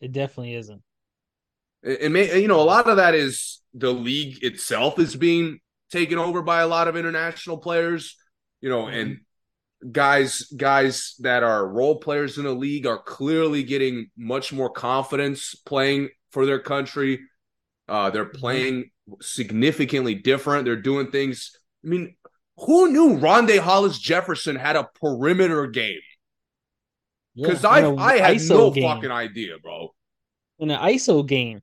It definitely isn't. It, it may, you know, a lot of that is the league itself is being taken over by a lot of international players, you know, and guys guys that are role players in the league are clearly getting much more confidence playing for their country. Uh, they're playing significantly different. They're doing things. I mean, who knew Rondae Hollis-Jefferson had a perimeter game? Because yeah, I I had I S O no game. Fucking idea, bro. In an I S O game.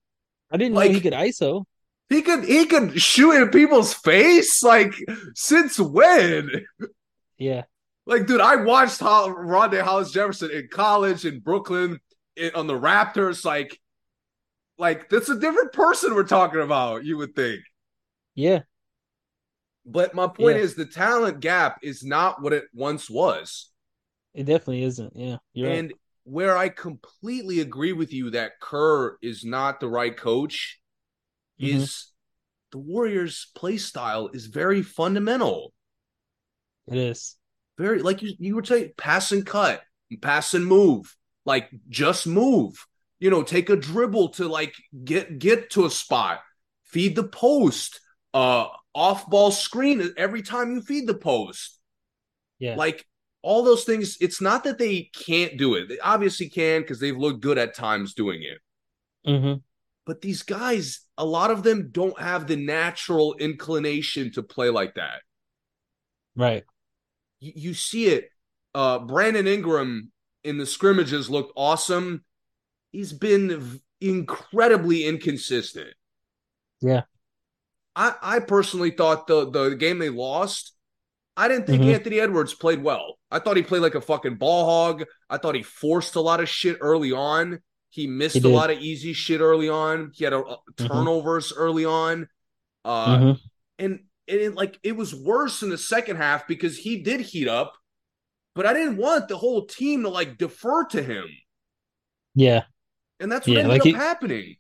I didn't like, know he could I S O. He could he could shoot in people's face? Like, since when? Yeah. Like, dude, I watched Ho- Rondae Hollis-Jefferson in college, in Brooklyn, in, on the Raptors. Like, like that's a different person we're talking about, you would think. Yeah. But my point yeah. is the talent gap is not what it once was. It definitely isn't, yeah. You're and right. Where I completely agree with you that Kerr is not the right coach mm-hmm. is the Warriors' play style is very fundamental. It is. Very, like you, you were saying, pass and cut, pass and move. Like, just move. You know, take a dribble to, like, get get to a spot. Feed the post. Uh, off-ball screen every time you feed the post. Yeah. Like, all those things, it's not that they can't do it. They obviously can because they've looked good at times doing it. Mm-hmm. But these guys, a lot of them don't have the natural inclination to play like that. Right. You, you see it. Uh, Brandon Ingram in the scrimmages looked awesome. He's been v- incredibly inconsistent. Yeah. I, I personally thought the, the game they lost, I didn't think mm-hmm. Anthony Edwards played well. I thought he played like a fucking ball hog. I thought he forced a lot of shit early on. He missed he a lot of easy shit early on. He had a, a turnovers mm-hmm. early on. Uh, mm-hmm. And, and it, like, it was worse in the second half because he did heat up, but I didn't want the whole team to, like, defer to him. Yeah. And that's what yeah, ended like up he, happening.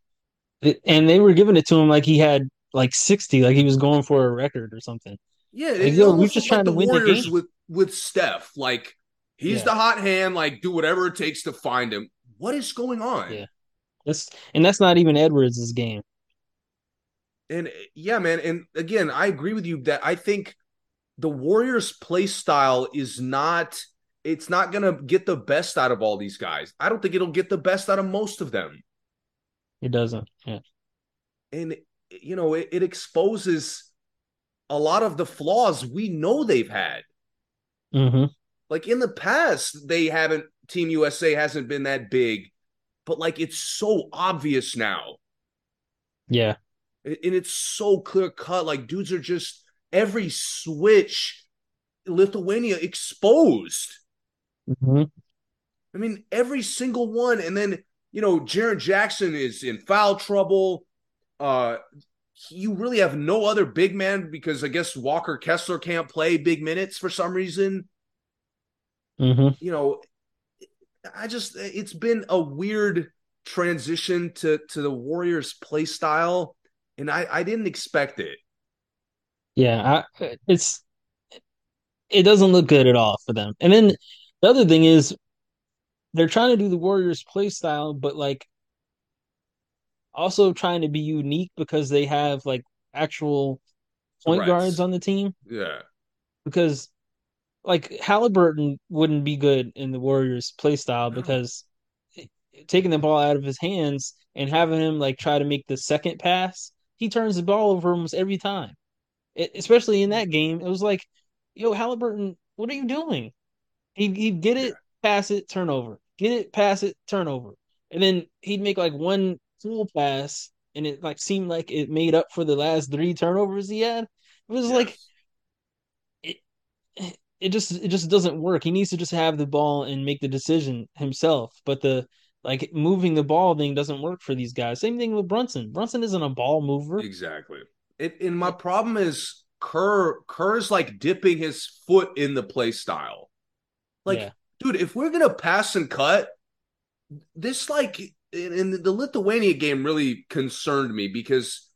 It, and they were giving it to him like he had like sixty, like he was going for a record or something. Yeah, like, yo, we're just like trying to win the game with with Steph. Like, he's yeah. the hot hand. Like, do whatever it takes to find him. What is going on? Yeah, that's and that's not even Edwards' game. And yeah, man. And again, I agree with you that I think the Warriors' play style is not. It's not going to get the best out of all these guys. I don't think it'll get the best out of most of them. It doesn't. Yeah. And. You know, it, it exposes a lot of the flaws we know they've had. Mm-hmm. Like, in the past, they haven't, Team U S A hasn't been that big, but, like, it's so obvious now. Yeah. And it's so clear cut. Like, dudes are just, every switch, Lithuania exposed. Mm-hmm. I mean, every single one. And then, you know, Jaren Jackson is in foul trouble. Uh, you really have no other big man because I guess Walker Kessler can't play big minutes for some reason. Mm-hmm. You know, I just, it's been a weird transition to, to the Warriors play style. And I, I didn't expect it. Yeah. I, it's, it doesn't look good at all for them. And then the other thing is they're trying to do the Warriors play style, but like, also trying to be unique because they have like actual point Rats. guards on the team. Yeah. Because like Haliburton wouldn't be good in the Warriors play style, because taking the ball out of his hands and having him like try to make the second pass, he turns the ball over almost every time. It, especially in that game, it was like, yo, Haliburton, what are you doing? He'd, he'd get it, yeah. pass it, turnover. Get it, pass it, turnover. And then he'd make like one full pass, and it like seemed like it made up for the last three turnovers he had. It was yes. like it, it just it just doesn't work. He needs to just have the ball and make the decision himself. But the like moving the ball thing doesn't work for these guys. Same thing with Brunson. Brunson isn't a ball mover. Exactly. It, and my problem is Kerr Kerr's like dipping his foot in the play style. Like, yeah. dude, if we're gonna pass and cut, this like in the Lithuania game really concerned me, because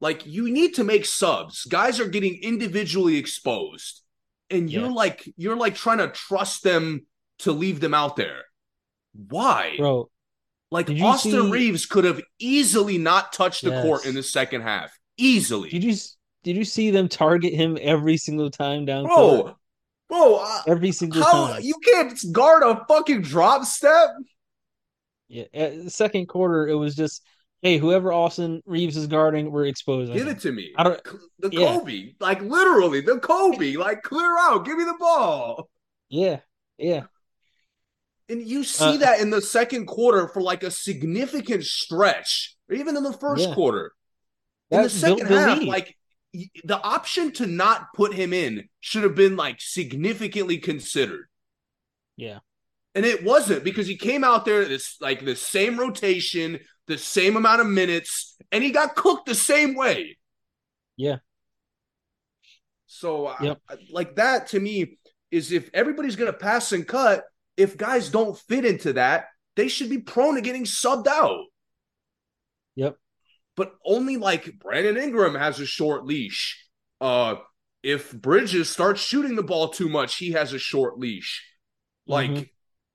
like you need to make subs. Guys are getting individually exposed, and you're yeah. like you're like trying to trust them to leave them out there. Why, bro? Like Austin see... Reeves could have easily not touched the yes. court in the second half. Easily. Did you did you see them target him every single time down bro, court? Bro, uh, every single how, time. You can't guard a fucking drop step. Yeah, at the second quarter, it was just, hey, whoever Austin Reeves is guarding, we're exposing. Give him. It to me. I don't, the yeah. Kobe, like literally, the Kobe, like clear out, give me the ball. Yeah, yeah. And you see uh, that in the second quarter for like a significant stretch, or even in the first yeah. quarter. In the second half, like the option to not put him in should have been like significantly considered. Yeah. And it wasn't, because he came out there this like the same rotation, the same amount of minutes, and he got cooked the same way. Yeah. So yep. I, like that to me is, if everybody's going to pass and cut, if guys don't fit into that, they should be prone to getting subbed out. Yep. But only like Brandon Ingram has a short leash. Uh, if Bridges starts shooting the ball too much, he has a short leash. Like mm-hmm.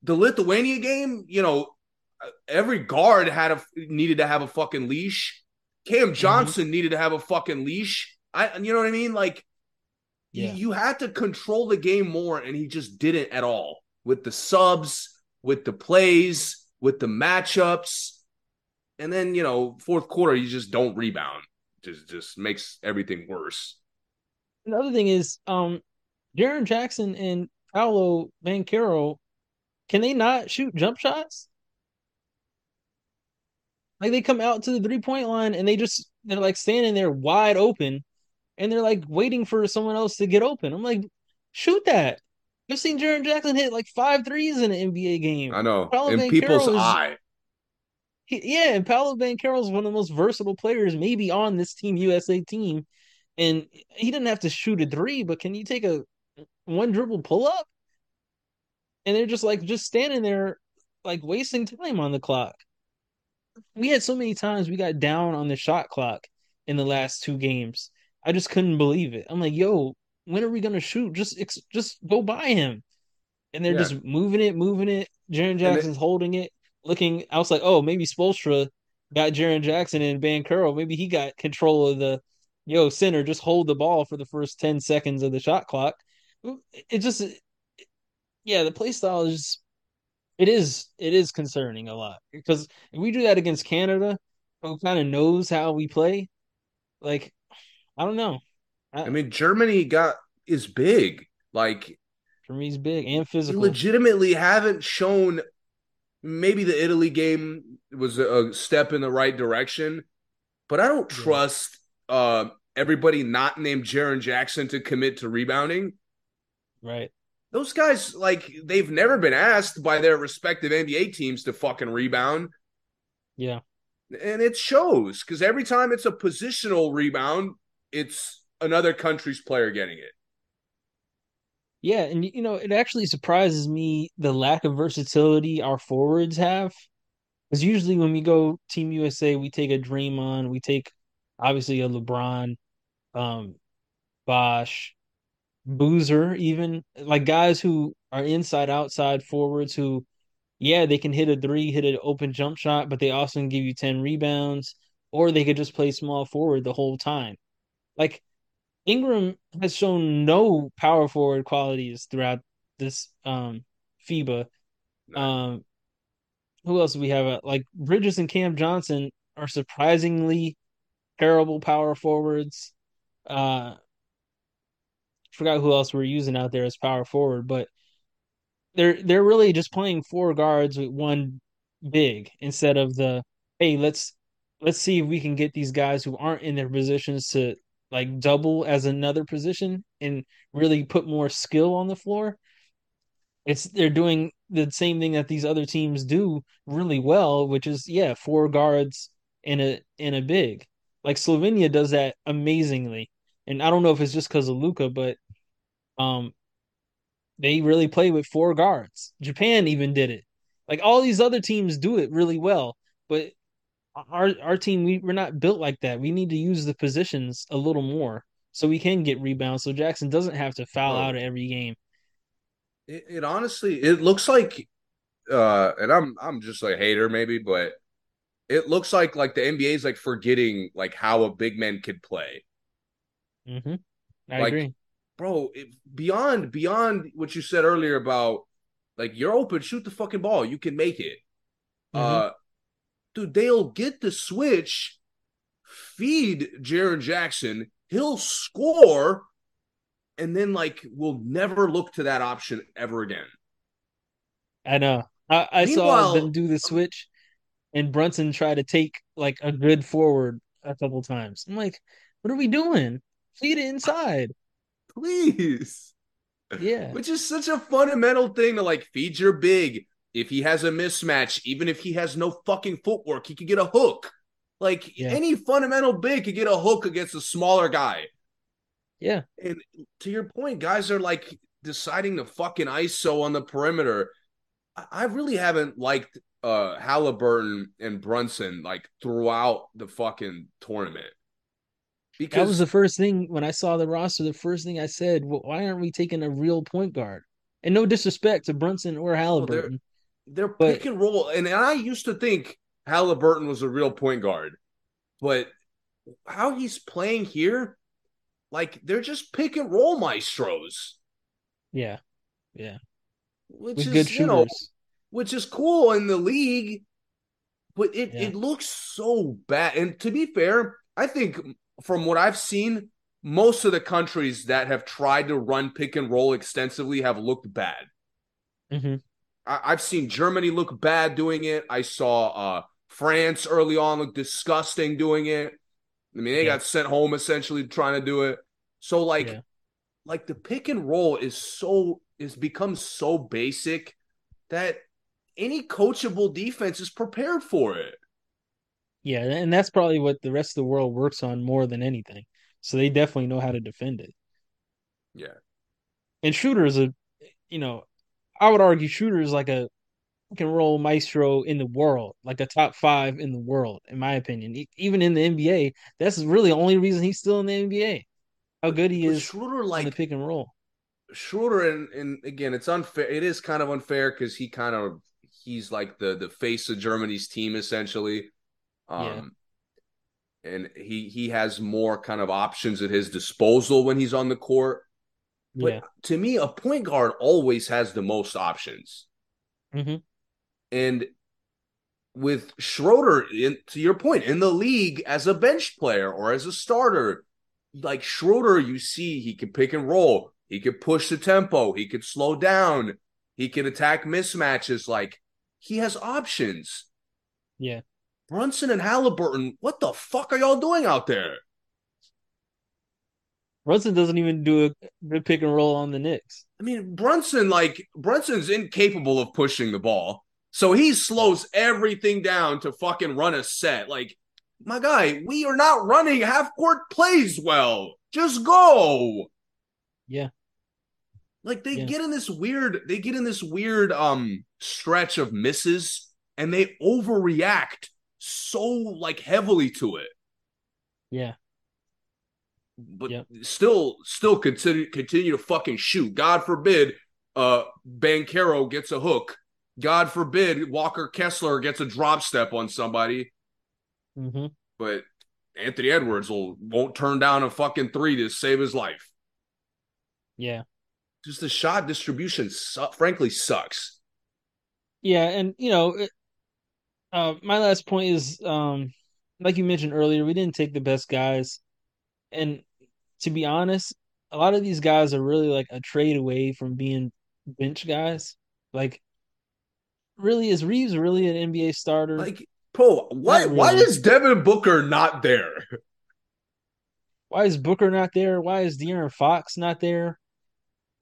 the Lithuania game, you know, every guard had a needed to have a fucking leash. Cam Johnson mm-hmm. needed to have a fucking leash. I, you know what I mean? Like yeah. you, you had to control the game more, and he just didn't at all, with the subs, with the plays, with the matchups. And then, you know, fourth quarter, you just don't rebound. Just just makes everything worse. Another thing is, um, Jaren Jackson and Paolo Banchero, can they not shoot jump shots? Like, they come out to the three-point line, and they just, they're, like, standing there wide open, and they're, like, waiting for someone else to get open. I'm like, shoot that. I've seen Jaren Jackson hit, like, five threes in an N B A game. I know. Paolo in Banchero people's is, eye. He, yeah, and Paolo Banchero is one of the most versatile players maybe on this Team U S A team. And he didn't have to shoot a three, but can you take a one dribble pull-up? And they're just, like, just standing there, like, wasting time on the clock. We had so many times we got down on the shot clock in the last two games. I just couldn't believe it. I'm like, yo, when are we going to shoot? Just just go by him. And they're yeah. just moving it, moving it. Jaren Jackson's they- holding it. Looking, I was like, oh, maybe Spoelstra got Jaren Jackson and Banchero. Maybe he got control of the, yo, center, just hold the ball for the first ten seconds of the shot clock. It just, it, yeah, the play style is, just, it is, it is concerning a lot. Because if we do that against Canada, who kind of knows how we play, like, I don't know. I, I mean, Germany got, is big. Like, Germany's big and physical. We legitimately haven't shown. Maybe the Italy game was a step in the right direction, but I don't trust uh, everybody not named Jaren Jackson to commit to rebounding. Right. Those guys, like, they've never been asked by their respective N B A teams to fucking rebound. Yeah. And it shows, because every time it's a positional rebound, it's another country's player getting it. Yeah, and, you know, it actually surprises me the lack of versatility our forwards have. Because usually when we go Team U S A, we take a Draymond, we take, obviously, a LeBron, um, Bosh, Boozer even. Like, guys who are inside-outside forwards who, yeah, they can hit a three, hit an open jump shot, but they also can give you ten rebounds. or they could just play small forward the whole time. Like, Ingram has shown no power forward qualities throughout this um, FIBA. Um, who else do we have? Like, Bridges and Cam Johnson are surprisingly terrible power forwards. Uh, forgot who else we're using out there as power forward, but they're they're really just playing four guards with one big instead of the, hey, let's let's see if we can get these guys who aren't in their positions to like double as another position and really put more skill on the floor. It's they're doing the same thing that these other teams do really well, which is yeah, four guards and a and a big. Like Slovenia does that amazingly. And I don't know if it's just because of Luka, but um, they really play with four guards. Japan even did it. Like all these other teams do it really well, but our our team, we, we're not built like that. We need to use the positions a little more so we can get rebounds, so Jackson doesn't have to foul out of every game. It, it honestly, it looks like, uh, and I'm I'm just a hater maybe, but it looks like like the N B A is like forgetting like how a big man could play. Mm-hmm. I like, agree, bro. It, beyond beyond what you said earlier about like you're open, shoot the fucking ball, you can make it. Mm-hmm. Uh, dude, they'll get the switch, feed Jaren Jackson, he'll score, and then like we'll never look to that option ever again. I know. I, I saw them do the switch, and Brunson try to take like a good forward a couple times. I'm like, what are we doing? Feed it inside. Please. Yeah. Which is such a fundamental thing to like feed your big. If he has a mismatch, even if he has no fucking footwork, he could get a hook. Like yeah. Any fundamental big could get a hook against a smaller guy. Yeah. And to your point, guys are like deciding to fucking I S O on the perimeter. I really haven't liked uh, Haliburton and Brunson like throughout the fucking tournament. Because that was the first thing when I saw the roster, the first thing I said, well, why aren't we taking a real point guard? And no disrespect to Brunson or Haliburton. They're, they're but, pick and roll. And, and I used to think Haliburton was a real point guard. But how he's playing here, like, they're just pick and roll maestros. Yeah. Yeah. Which With is, good you know, which is cool in the league. But it, yeah. it looks so bad. And to be fair, I think... From what I've seen, most of the countries that have tried to run pick and roll extensively have looked bad. Mm-hmm. I- I've seen Germany look bad doing it. I saw uh, France early on look disgusting doing it. I mean, they yeah. got sent home essentially trying to do it. So, like, yeah. like the pick and roll is so is become so basic that any coachable defense is prepared for it. Yeah, and that's probably what the rest of the world works on more than anything. So they definitely know how to defend it. Yeah. And Schroeder is a, you know, I would argue Schroeder is like a pick and roll maestro in the world, like a top five in the world, in my opinion. Even in the N B A, that's really the only reason he's still in the N B A. How good he but is Schroeder, like, in the pick and roll. Schroeder, and, and again, it's unfair. It is kind of unfair because he kind of, he's like the, the face of Germany's team essentially. Um, yeah. and he, he has more kind of options at his disposal when he's on the court. But yeah. to me, a point guard always has the most options. Mm-hmm. And with Schroeder, in, to your point, in the league as a bench player or as a starter, like Schroeder, you see he can pick and roll. He could push the tempo. He could slow down. He can attack mismatches. Like he has options. Yeah. Brunson and Haliburton, what the fuck are y'all doing out there? Brunson doesn't even do a good pick and roll on the Knicks. I mean, Brunson, like, Brunson's incapable of pushing the ball. So he slows everything down to fucking run a set. Like, my guy, we are not running half-court plays well. Just go. Yeah. Like, they yeah. get in this weird, they get in this weird um stretch of misses, and they overreact so like heavily to it. Yeah. But yep. still still continue continue to fucking shoot. God forbid uh Banchero gets a hook. God forbid Walker Kessler gets a drop step on somebody. Mm-hmm. but Anthony Edwards will, won't turn down a fucking three to save his life. Yeah. Just the shot distribution, su- frankly, sucks. Yeah, and, you know, it, uh, my last point is, um, like you mentioned earlier, we didn't take the best guys. And to be honest, a lot of these guys are really like a trade away from being bench guys. Like, really, is Reeves really an N B A starter? Like, Paul, why really. why is Devin Booker not there? Why is Booker not there? Why is De'Aaron Fox not there?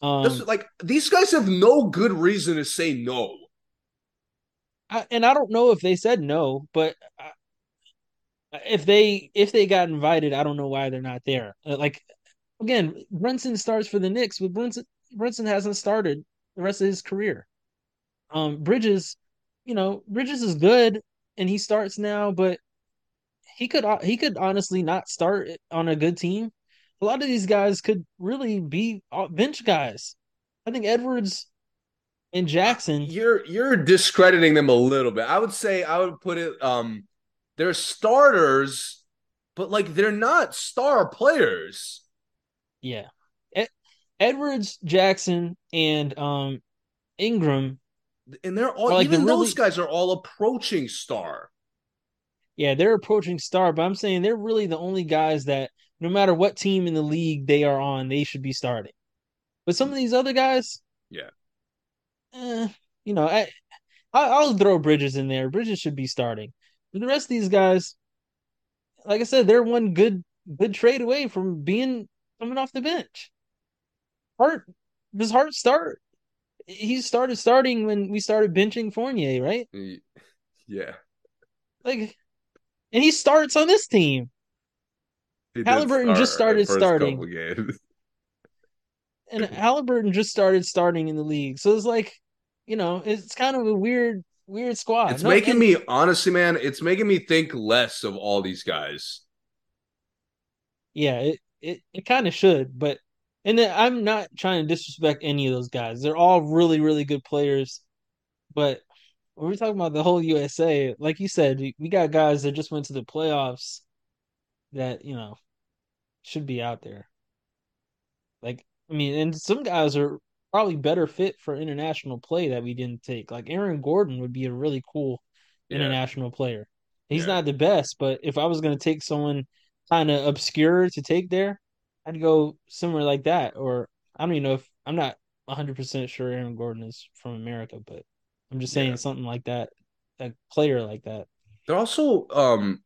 Um, Just, like, these guys have no good reason to say no. I, and I don't know if they said no, but I, if they if they got invited, I don't know why they're not there. Like, again, Brunson starts for the Knicks, but Brunson Brunson hasn't started the rest of his career. Um, Bridges, you know, Bridges is good, and he starts now, but he could he could honestly not start on a good team. A lot of these guys could really be bench guys. I think Edwards and Jackson. You're you're discrediting them a little bit. I would say I would put it. Um, they're starters, but like they're not star players. Yeah, Ed- Edwards, Jackson, and um, Ingram, and they're all like even they're those really... guys are all approaching star. Yeah, they're approaching star, but I'm saying they're really the only guys that, no matter what team in the league they are on, they should be starting. But some of these other guys, yeah, eh, you know, I, I I'll throw Bridges in there. Bridges should be starting. But the rest of these guys, like I said, they're one good good trade away from being coming off the bench. Hart, does Hart start? He started starting when we started benching Fournier, right? Yeah. Like, and he starts on this team. He Haliburton start just started starting. And Haliburton just started starting in the league. So it's like, you know, it's kind of a weird, weird squad. It's no, making and... me, honestly, man, it's making me think less of all these guys. Yeah, it, it, it kind of should. But, and I'm not trying to disrespect any of those guys. They're all really, really good players. But when we're talking about the whole U S A, like you said, we, we got guys that just went to the playoffs that, you know, should be out there. Like, I mean, and some guys are probably better fit for international play that we didn't take. Like Aaron Gordon would be a really cool yeah. international player. He's yeah. not the best, but if I was going to take someone kind of obscure to take there, I'd go somewhere like that. Or I don't even know if I'm not one hundred percent sure Aaron Gordon is from America, but I'm just saying yeah. something like that, a player like that. They're also, um,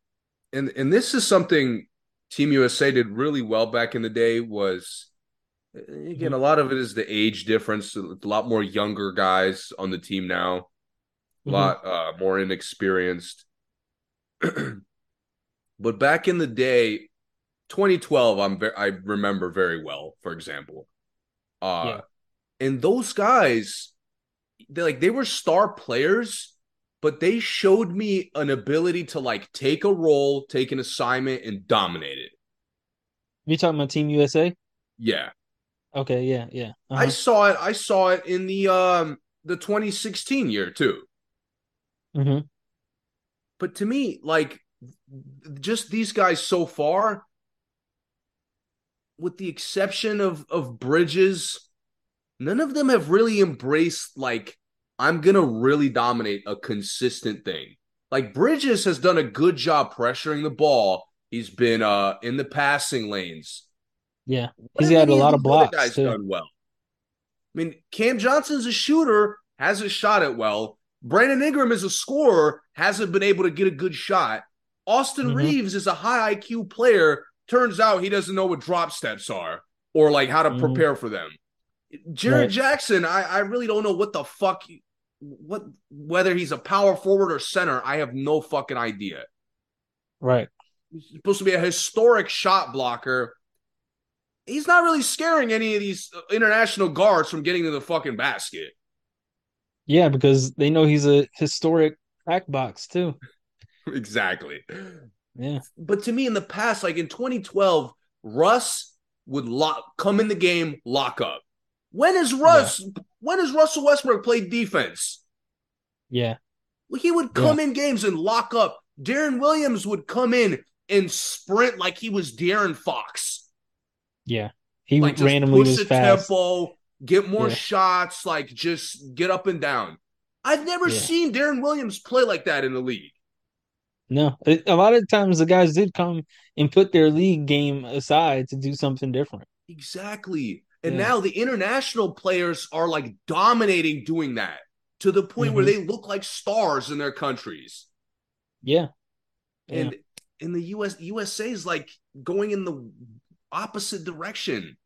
And and this is something Team U S A did really well back in the day was, again, a lot of it is the age difference. A lot more younger guys on the team now. A mm-hmm. lot uh, more inexperienced. But back in the day, twenty twelve, I'm ve- I remember very well, for example. Uh, yeah. And those guys, they like they were star players, but they showed me an ability to, like, take a role, take an assignment, and dominate it. You talking about Team U S A? Yeah. Okay, yeah, yeah. Uh-huh. I saw it I saw it in the um, the twenty sixteen year, too. Mm-hmm. But to me, like, just these guys so far, with the exception of, of Bridges, none of them have really embraced, like, I'm going to really dominate a consistent thing. Like, Bridges has done a good job pressuring the ball. He's been uh, in the passing lanes. Yeah, he's had a lot of blocks, guys too. Done well. I mean, Cam Johnson's a shooter, hasn't shot it well. Brandon Ingram is a scorer, hasn't been able to get a good shot. Austin mm-hmm. Reeves is a high I Q player. Turns out he doesn't know what drop steps are or, like, how to mm-hmm. prepare for them. Jaren right. Jackson, I, I really don't know what the fuck – What whether he's a power forward or center, I have no fucking idea. Right. He's supposed to be a historic shot blocker. He's not really scaring any of these international guards from getting to the fucking basket. Yeah, because they know he's a historic pack box too. Exactly. Yeah. But to me in the past, like in twenty twelve, Russ would lock come in the game, lock up. When is Russ yeah. when has Russell Westbrook played defense? Yeah. He would come yeah. in games and lock up. Deron Williams would come in, and sprint like he was De'Aaron Fox. Yeah. He like randomly push was the fast. Tempo, get more yeah. shots, like just get up and down. I've never yeah. seen Darren Williams play like that in the league. No, a lot of times the guys did come and put their league game aside to do something different. Exactly. And yeah. now the international players are like dominating doing that to the point mm-hmm. where they look like stars in their countries. Yeah. yeah. And in the U S, U S A is like going in the opposite direction.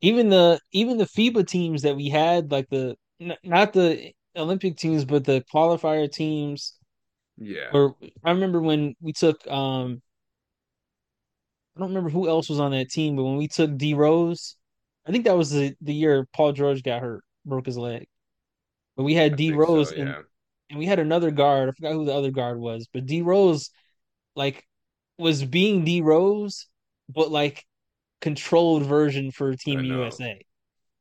Even the even the FIBA teams that we had, like the not the Olympic teams, but the qualifier teams. Yeah. Or I remember when we took um I don't remember who else was on that team, but when we took D Rose, I think that was the, the year Paul George got hurt, broke his leg. But we had I D Rose so, yeah. and, and we had another guard. I forgot who the other guard was, but D Rose like was being D Rose, but like controlled version for Team U S A.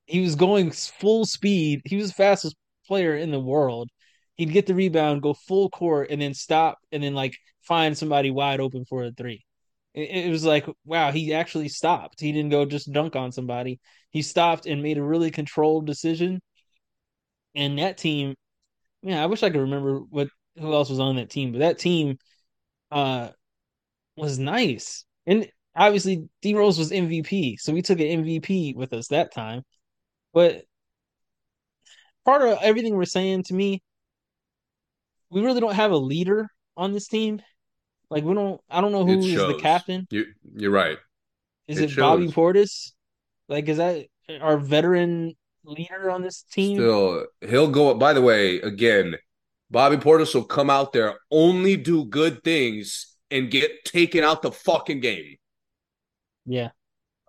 He was going full speed. He was the fastest player in the world. He'd get the rebound, go full court, and then stop, and then like find somebody wide open for a three. It, it was like, wow, he actually stopped. He didn't go just dunk on somebody. He stopped and made a really controlled decision. And that team, yeah, I wish I could remember what who else was on that team, but that team uh, was nice. And obviously, D Rose was M V P, so we took an M V P with us that time. But part of everything we're saying to me, we really don't have a leader on this team. Like we don't. I don't know who is the captain. You, you're right. Is it, it Bobby Portis? Like, is that our veteran leader on this team? Still, he'll go. By the way, again, Bobby Portis will come out there, only do good things, and get taken out the fucking game. Yeah.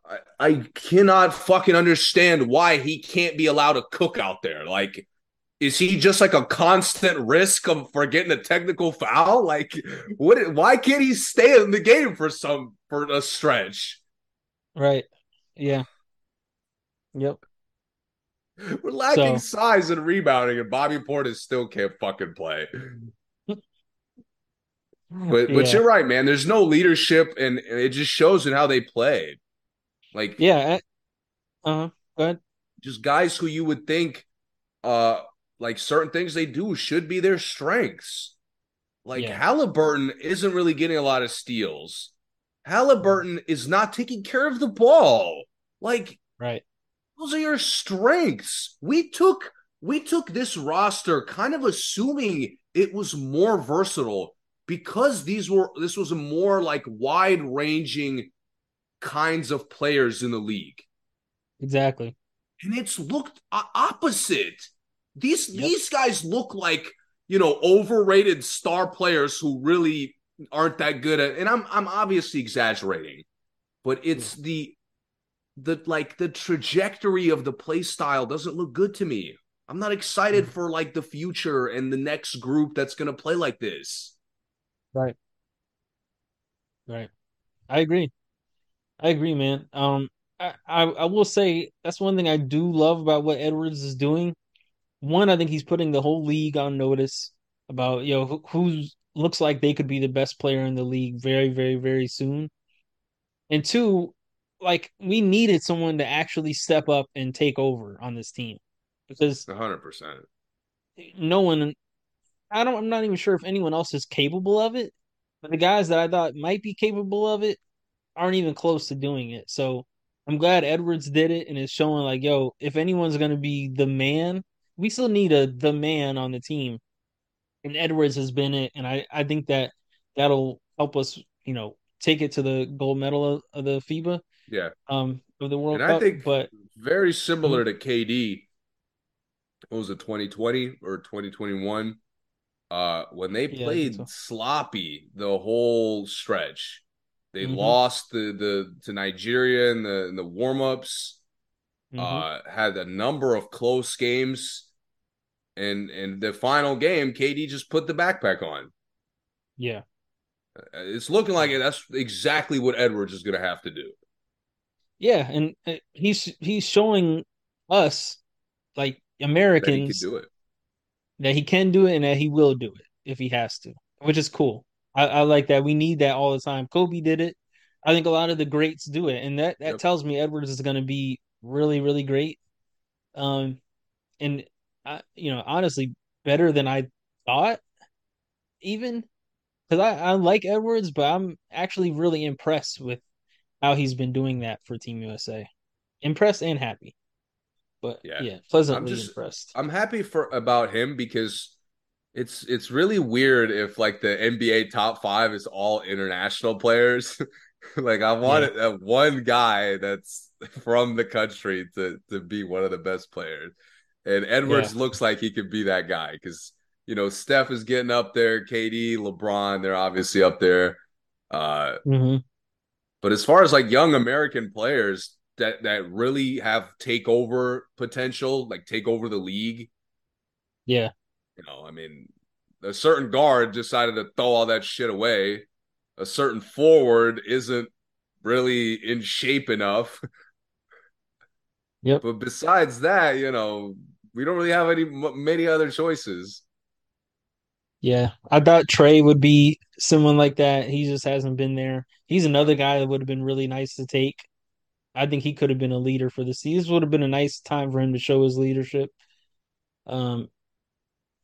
I, I cannot fucking understand why he can't be allowed to cook out there. Like, is he just like a constant risk of for getting a technical foul? Like, what? Why can't he stay in the game for some for a stretch? Right. Yeah. Yep. We're lacking so. size and rebounding, and Bobby Portis still can't fucking play. But yeah. but you're right, man. There's no leadership, and it just shows in how they played. Like, yeah, uh, uh-huh. Go ahead. Just guys who you would think, uh, like certain things they do should be their strengths. Like yeah. Haliburton isn't really getting a lot of steals. Haliburton is not taking care of the ball. Like, right. Those are your strengths. We took we took this roster kind of assuming it was more versatile. Because these were this was a more like wide-ranging kinds of players in the league. Exactly. And it's looked opposite. These yep. these guys look like, you know, overrated star players who really aren't that good at, and I'm I'm obviously exaggerating, but it's yeah. the the like the trajectory of the play style doesn't look good to me. I'm not excited mm-hmm. for like the future and the next group that's going to play like this. Right. Right. I agree. I agree, man. Um, I, I, I will say that's one thing I do love about what Edwards is doing. One, I think he's putting the whole league on notice about, you know, who who's, looks like they could be the best player in the league very, very, very soon. And two, like we needed someone to actually step up and take over on this team because one hundred percent no one – I don't, I'm not even sure if anyone else is capable of it, but the guys that I thought might be capable of it aren't even close to doing it. So I'm glad Edwards did it, and it's showing like, yo, if anyone's going to be the man, we still need a the man on the team, and Edwards has been it, and I, I think that that'll help us, you know, take it to the gold medal of, of the FIBA, yeah, um, of the World and Cup. I think but very similar to K D. What was it, twenty twenty or twenty twenty-one? Uh, when they played yeah, so. sloppy the whole stretch, they mm-hmm. lost the, the to Nigeria in the in the warm-ups, mm-hmm. uh, had a number of close games, and and the final game, K D just put the backpack on. Yeah, it's looking like that's exactly what Edwards is going to have to do. Yeah, and he's he's showing us like Americans that he can do it. that he can do it and that he will do it if he has to, which is cool. I, I like that. We need that all the time. Kobe did it. I think a lot of the greats do it, and that, that yep. tells me Edwards is going to be really, really great. Um, and I, you know, honestly, better than I thought, even because I, I like Edwards, but I'm actually really impressed with how he's been doing that for Team U S A. Impressed and happy, but yeah, yeah pleasantly I'm just, impressed. I'm happy for about him because it's it's really weird if like the N B A top five is all international players. Like, I wanted yeah. uh, one guy that's from the country to, to be one of the best players. And Edwards yeah. looks like he could be that guy because, you know, Steph is getting up there. K D, LeBron, they're obviously up there. Uh, mm-hmm. But as far as, like, young American players that, that really have takeover potential, like take over the league. Yeah. You know, I mean, a certain guard decided to throw all that shit away. A certain forward isn't really in shape enough. Yep. But besides that, you know, we don't really have any many other choices. Yeah, I thought Trey would be someone like that. He just hasn't been there. He's another guy that would have been really nice to take. I think he could have been a leader for this. This would have been a nice time for him to show his leadership. Um,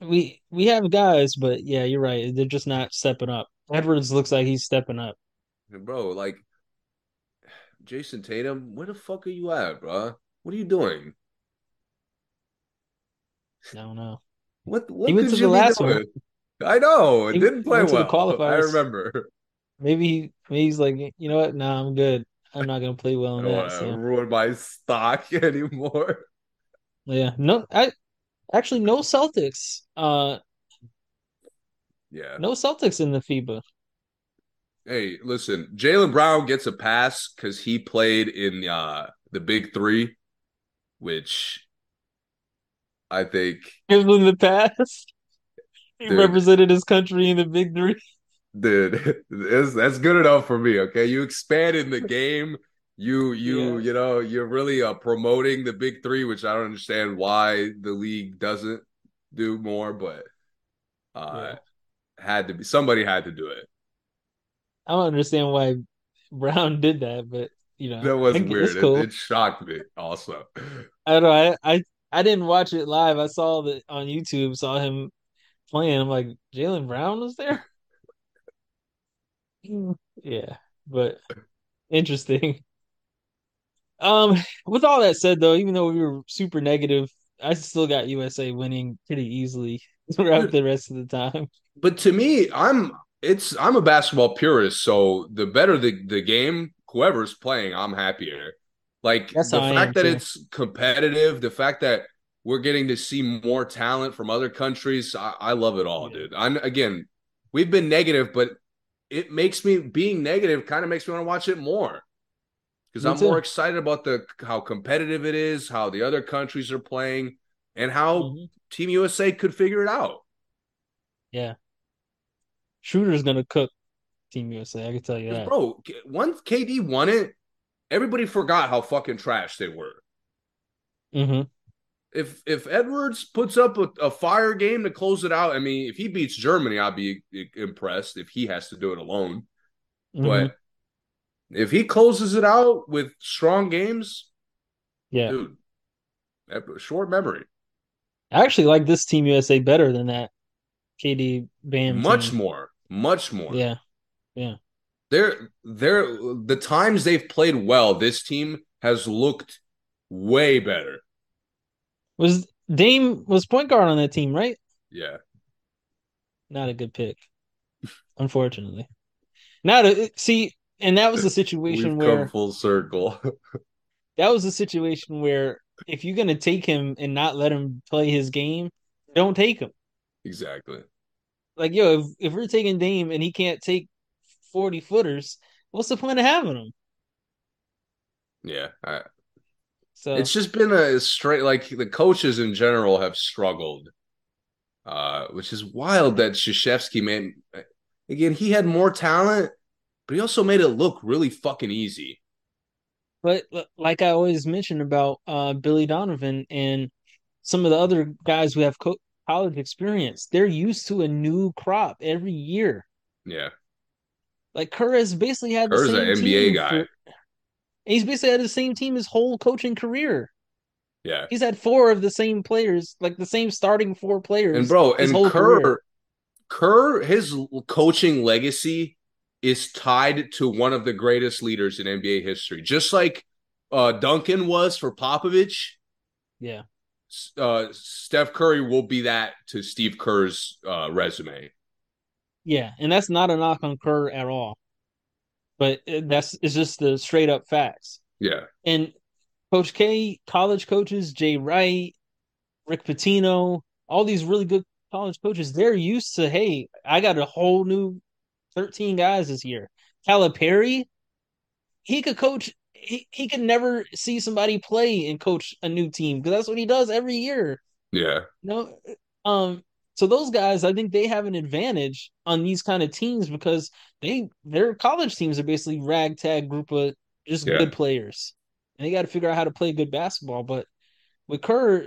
we we have guys, but yeah, you're right. They're just not stepping up. Edwards looks like he's stepping up. Bro, like, Jason Tatum, where the fuck are you at, bro? What are you doing? I don't know. What, what he went to the last doing? one. I know. It he didn't play well. I remember. Maybe, maybe he's like, you know what? Nah, I'm good. I'm not going to play well in I don't that. I so. ruin my stock anymore. Yeah. no. I Actually, no Celtics. Uh Yeah. No Celtics in the FIBA. Hey, listen, Jaylen Brown gets a pass because he played in uh, the Big Three, which I think gives him the pass. He dude, represented his country in the Big Three. Dude, that's, that's good enough for me. Okay, you expanded the game. You you yeah. you know you're really uh, promoting the Big Three, which I don't understand why the league doesn't do more, but. Uh, yeah. Had to be somebody had to do it. I don't understand why Brown did that, but you know that was weird. Cool. It, it shocked me. Also, I don't know. I, I I didn't watch it live. I saw that on YouTube. Saw him playing. I'm like, Jaylen Brown was there. Yeah, but interesting. Um, with all that said, though, even though we were super negative, I still got U S A winning pretty easily throughout the rest of the time. But to me, I'm it's I'm a basketball purist, so the better the, the game, whoever's playing, I'm happier. Like That's the fact that too. It's competitive, the fact that we're getting to see more talent from other countries, I, I love it all, yeah. dude. I'm again, we've been negative, but it makes me being negative kind of makes me want to watch it more because I'm too. more excited about the how competitive it is, how the other countries are playing, and how mm-hmm. Team U S A could figure it out. Yeah. Schroeder's going to cook Team U S A. I can tell you that. Bro, once K D won it, everybody forgot how fucking trash they were. Mm-hmm. If if Edwards puts up a, a fire game to close it out, I mean, if he beats Germany, I'd be impressed if he has to do it alone. Mm-hmm. But if he closes it out with strong games, yeah, dude, short memory. I actually like this Team U S A better than that K D Bam. Much team. more, much more. Yeah, yeah. They're they're the times they've played well. This team has looked way better. Was Dame was point guard on that team, right? Yeah. Not a good pick, unfortunately. Not a see, and that was the situation We've where come full circle. That was the situation where. If you're going to take him and not let him play his game, don't take him. Exactly. Like, yo, if, if we're taking Dame and he can't take forty-footers, what's the point of having him? Yeah. I, so it's just been a straight, like, the coaches in general have struggled, uh, which is wild that Krzyzewski, man, again, he had more talent, but he also made it look really fucking easy. But like I always mention about uh, Billy Donovan and some of the other guys who have co- college experience, they're used to a new crop every year. Yeah. Like Kerr has basically had the Kerr's same an N B A team guy. For, and he's basically had the same team his whole coaching career. Yeah. He's had four of the same players, like the same starting four players. And bro, his and whole Kerr career. Kerr, his coaching legacy is tied to one of the greatest leaders in N B A history. Just like uh, Duncan was for Popovich. Yeah. Uh, Steph Curry will be that to Steve Kerr's uh, resume. Yeah, and that's not a knock on Kerr at all. But that's it's just the straight up facts. Yeah. And Coach K, college coaches, Jay Wright, Rick Pitino, all these really good college coaches, they're used to, hey, I got a whole new thirteen guys this year. Calipari, he could coach. He, he could never see somebody play and coach a new team because that's what he does every year. Yeah. You know? Um, so those guys, I think they have an advantage on these kind of teams because they their college teams are basically ragtag group of just yeah. good players. And they got to figure out how to play good basketball. But with Kerr,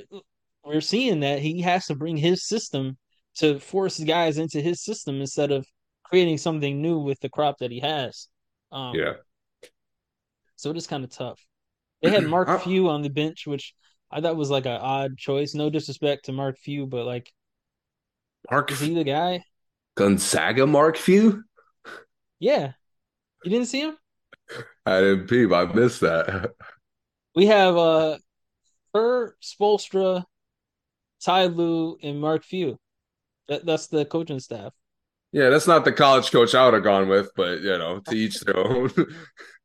we're seeing that he has to bring his system to force guys into his system instead of creating something new with the crop that he has. Um, yeah. So it is kind of tough. They had Mark I, Few on the bench, which I thought was like an odd choice. No disrespect to Mark Few, but like, Mark, is he the guy? Gonzaga Mark Few? Yeah. You didn't see him? I didn't peep. I missed that. We have uh, Kerr, Spoelstra, Ty Lue, and Mark Few. That, that's the coaching staff. Yeah, that's not the college coach I would have gone with, but, you know, to each their own,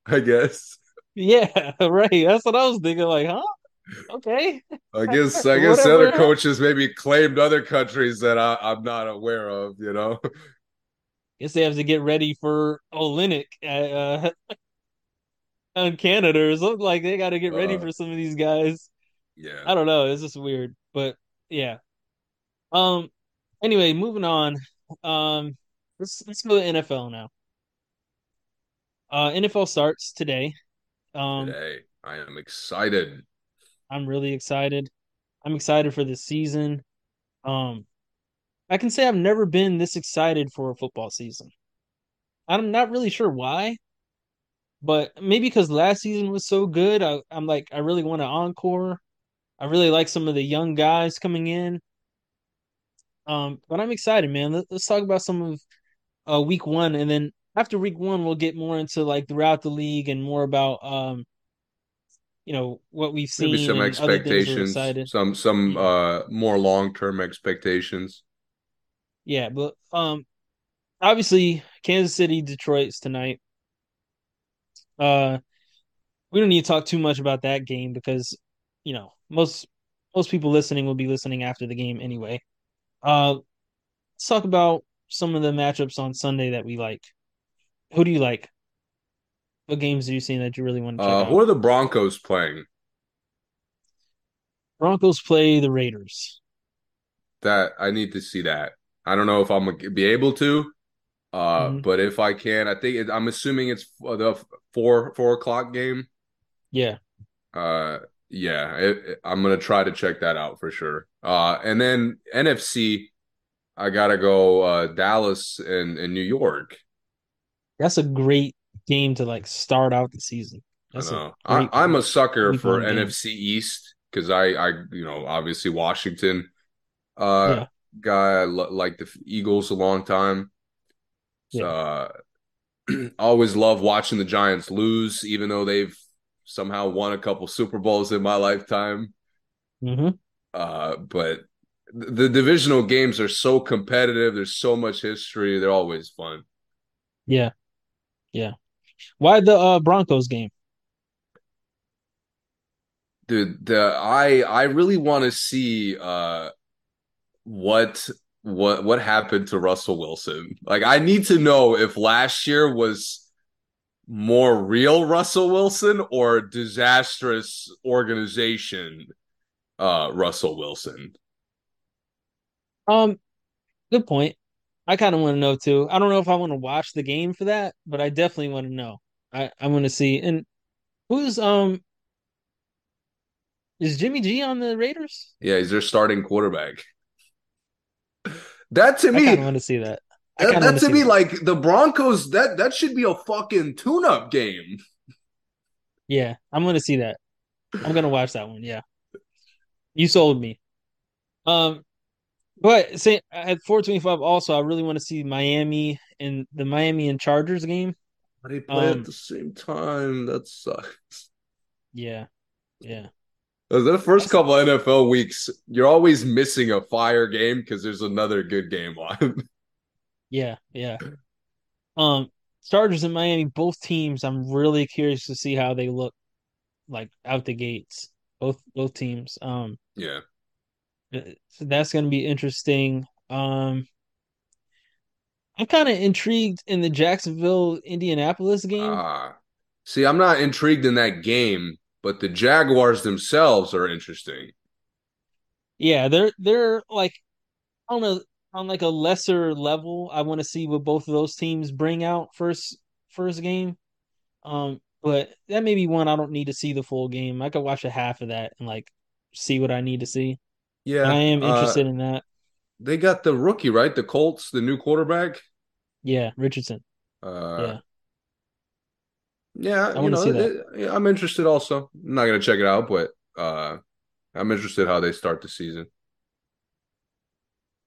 I guess. Yeah, right. That's what I was thinking. Like, huh? Okay. I guess I guess other coaches maybe claimed other countries that I, I'm not aware of. You know. Guess they have to get ready for Olenek uh, on Canada or something. Like they got to get ready uh, for some of these guys. Yeah. I don't know. It's just weird, but yeah. Um. Anyway, moving on. Um. Let's let's go to N F L now. Uh, N F L starts today. Um, today, I am excited. I'm really excited. I'm excited for this season. Um, I can say I've never been this excited for a football season. I'm not really sure why, but maybe because last season was so good. I, I'm like, I really want an encore. I really like some of the young guys coming in. Um, but I'm excited, man. Let, let's talk about some of uh, week one, and then after week one, we'll get more into like throughout the league and more about, um, you know, what we've seen. Maybe some expectations, some some uh, more long-term expectations. Yeah, but um, obviously Kansas City, Detroit's tonight. Uh, we don't need to talk too much about that game because, you know, most most people listening will be listening after the game anyway. Uh, let's talk about some of the matchups on Sunday that we like. Who do you like? What games have you seen that you really want to check uh, out? Who are the Broncos playing? Broncos play the Raiders. That I need to see that. I don't know if I'm going to be able to, uh, mm-hmm. but if I can, I think it, I'm assuming it's the four four o'clock game. Yeah. Uh, yeah, it, it, I'm going to try to check that out for sure. Uh, and then N F C, I got to go uh, Dallas and, and New York. That's a great game to like start out the season. That's I know. I, I'm a sucker for N F C East because I, I, you know, obviously Washington uh, yeah. guy. I lo- like the Eagles a long time. Yeah. Uh, always love watching the Giants lose, even though they've somehow won a couple Super Bowls in my lifetime. Mm-hmm. Uh, but th- the divisional games are so competitive. There's so much history. They're always fun. Yeah, yeah. Why the uh, Broncos game? Dude, the I I really want to see uh what what what happened to Russell Wilson. Like, I need to know if last year was more real Russell Wilson or disastrous organization uh, Russell Wilson. Um, good point. I kind of want to know, too. I don't know if I want to watch the game for that, but I definitely want to know. I, I want to see. And who's – um is Jimmy G on the Raiders? Yeah, he's their starting quarterback. That, to me – I kind of want to see that. That, that to me, like, the Broncos, that, that should be a fucking tune-up game. Yeah, I'm going to see that. I'm going to watch that one, yeah. You sold me. Um, But say, at four twenty-five also, I really want to see Miami and the Miami and Chargers game. But they play um, at the same time. That sucks. Yeah, yeah. The first couple of N F L weeks, you're always missing a fire game because there's another good game on. Yeah, yeah. Um, Chargers and Miami, both teams. I'm really curious to see how they look, like out the gates. Both both teams. Um, yeah. That's going to be interesting. Um, I'm kind of intrigued in the Jacksonville Indianapolis game. Uh, see, I'm not intrigued in that game. But the Jaguars themselves are interesting. Yeah, they're they're like on a on like a lesser level. I want to see what both of those teams bring out first first game. Um, but that may be one I don't need to see the full game. I could watch a half of that and like see what I need to see. Yeah, and I am interested uh, in that. They got the rookie, right? The Colts, the new quarterback. Yeah, Richardson. Uh, yeah. Yeah, I you know, it, yeah, I'm interested also. I'm not going to check it out, but uh, I'm interested how they start the season.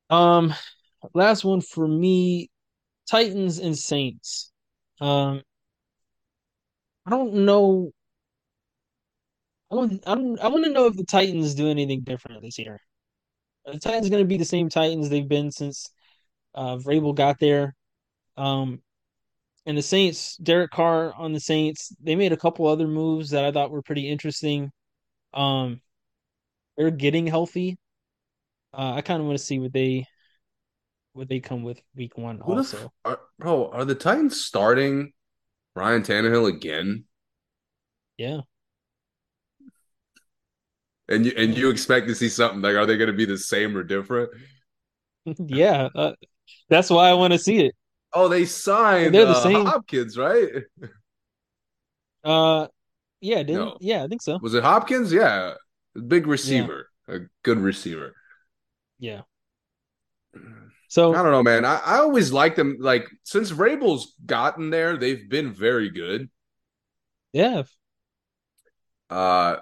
Um, last one for me, Titans and Saints. Um, I don't know. I don't. I don't. I want to know if the Titans do anything different this year. Are the Titans going to be the same Titans they've been since uh, Vrabel got there? Um. And the Saints, Derek Carr on the Saints, they made a couple other moves that I thought were pretty interesting. Um, they're getting healthy. Uh, I kind of want to see what they what they come with week one what also. If, are, bro, are the Titans starting Ryan Tannehill again? Yeah. And you, and you expect to see something. Like, are they going to be the same or different? yeah. Uh, that's why I want to see it. Oh, they signed the uh, Hopkins, right? Uh, yeah, didn't no. yeah, I think so. Was it Hopkins? Yeah, big receiver, yeah. A good receiver. Yeah. So I don't know, man. I, I always liked them. Like since Vrabel's gotten there, they've been very good. Yeah. Uh,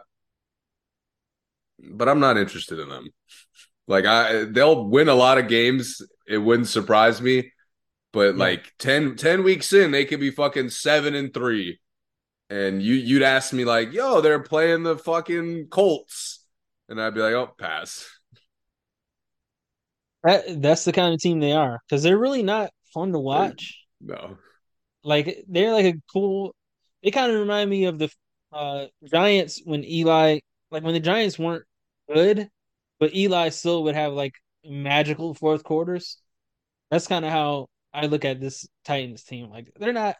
but I'm not interested in them. Like I, they'll win a lot of games. It wouldn't surprise me. But, yeah. like, ten, ten weeks in, they could be fucking seven and three. And you, you'd ask me, like, yo, they're playing the fucking Colts. And I'd be like, oh, pass. That, that's the kind of team they are. Because they're really not fun to watch. No. Like, they're like a cool – they kind of remind me of the uh, Giants when Eli – like, when the Giants weren't good, but Eli still would have, like, magical fourth quarters. That's kind of how – I look at this Titans team. Like they're not,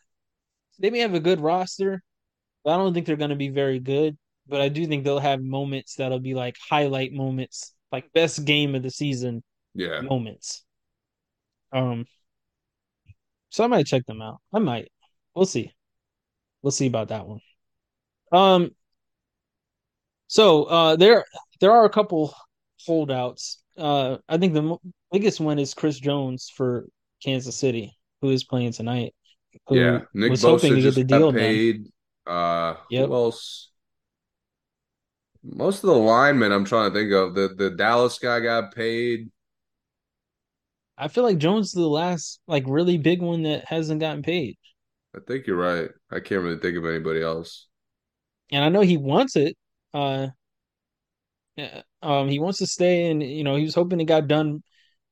they may have a good roster, but I don't think they're going to be very good. But I do think they'll have moments that'll be like highlight moments, like best game of the season yeah. moments. Um, so I might check them out. I might. We'll see. We'll see about that one. Um. So uh, there, there are a couple holdouts. Uh, I think the biggest one is Chris Jones for Kansas City, who is playing tonight. Who yeah, Nick was Bosa hoping to just get the deal got paid. Uh, yep. Who else? Most of the linemen I'm trying to think of. The the Dallas guy got paid. I feel like Jones is the last like really big one that hasn't gotten paid. I think you're right. I can't really think of anybody else. And I know he wants it. Uh, yeah, um, he wants to stay, and you know he was hoping it got done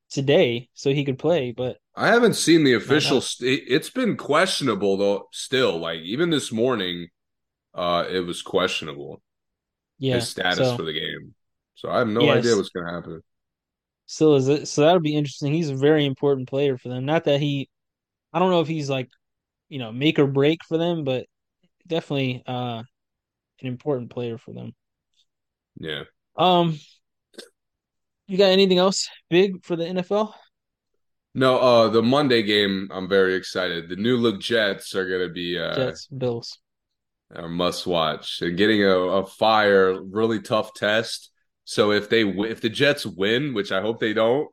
today so he could play, but I haven't seen the official st- it's been questionable though still, like even this morning uh it was questionable yeah his status so, for the game, so I have no yes. idea what's gonna happen still is it so that'll be interesting. He's a very important player for them. Not that he I don't know if he's like, you know, make or break for them, but definitely uh an important player for them. Yeah. um You got anything else big for the N F L? No, uh, the Monday game, I'm very excited. The new look Jets are going to be uh, – Jets, Bills. A must-watch. They're getting a, a fire, really tough test. So if they if the Jets win, which I hope they don't,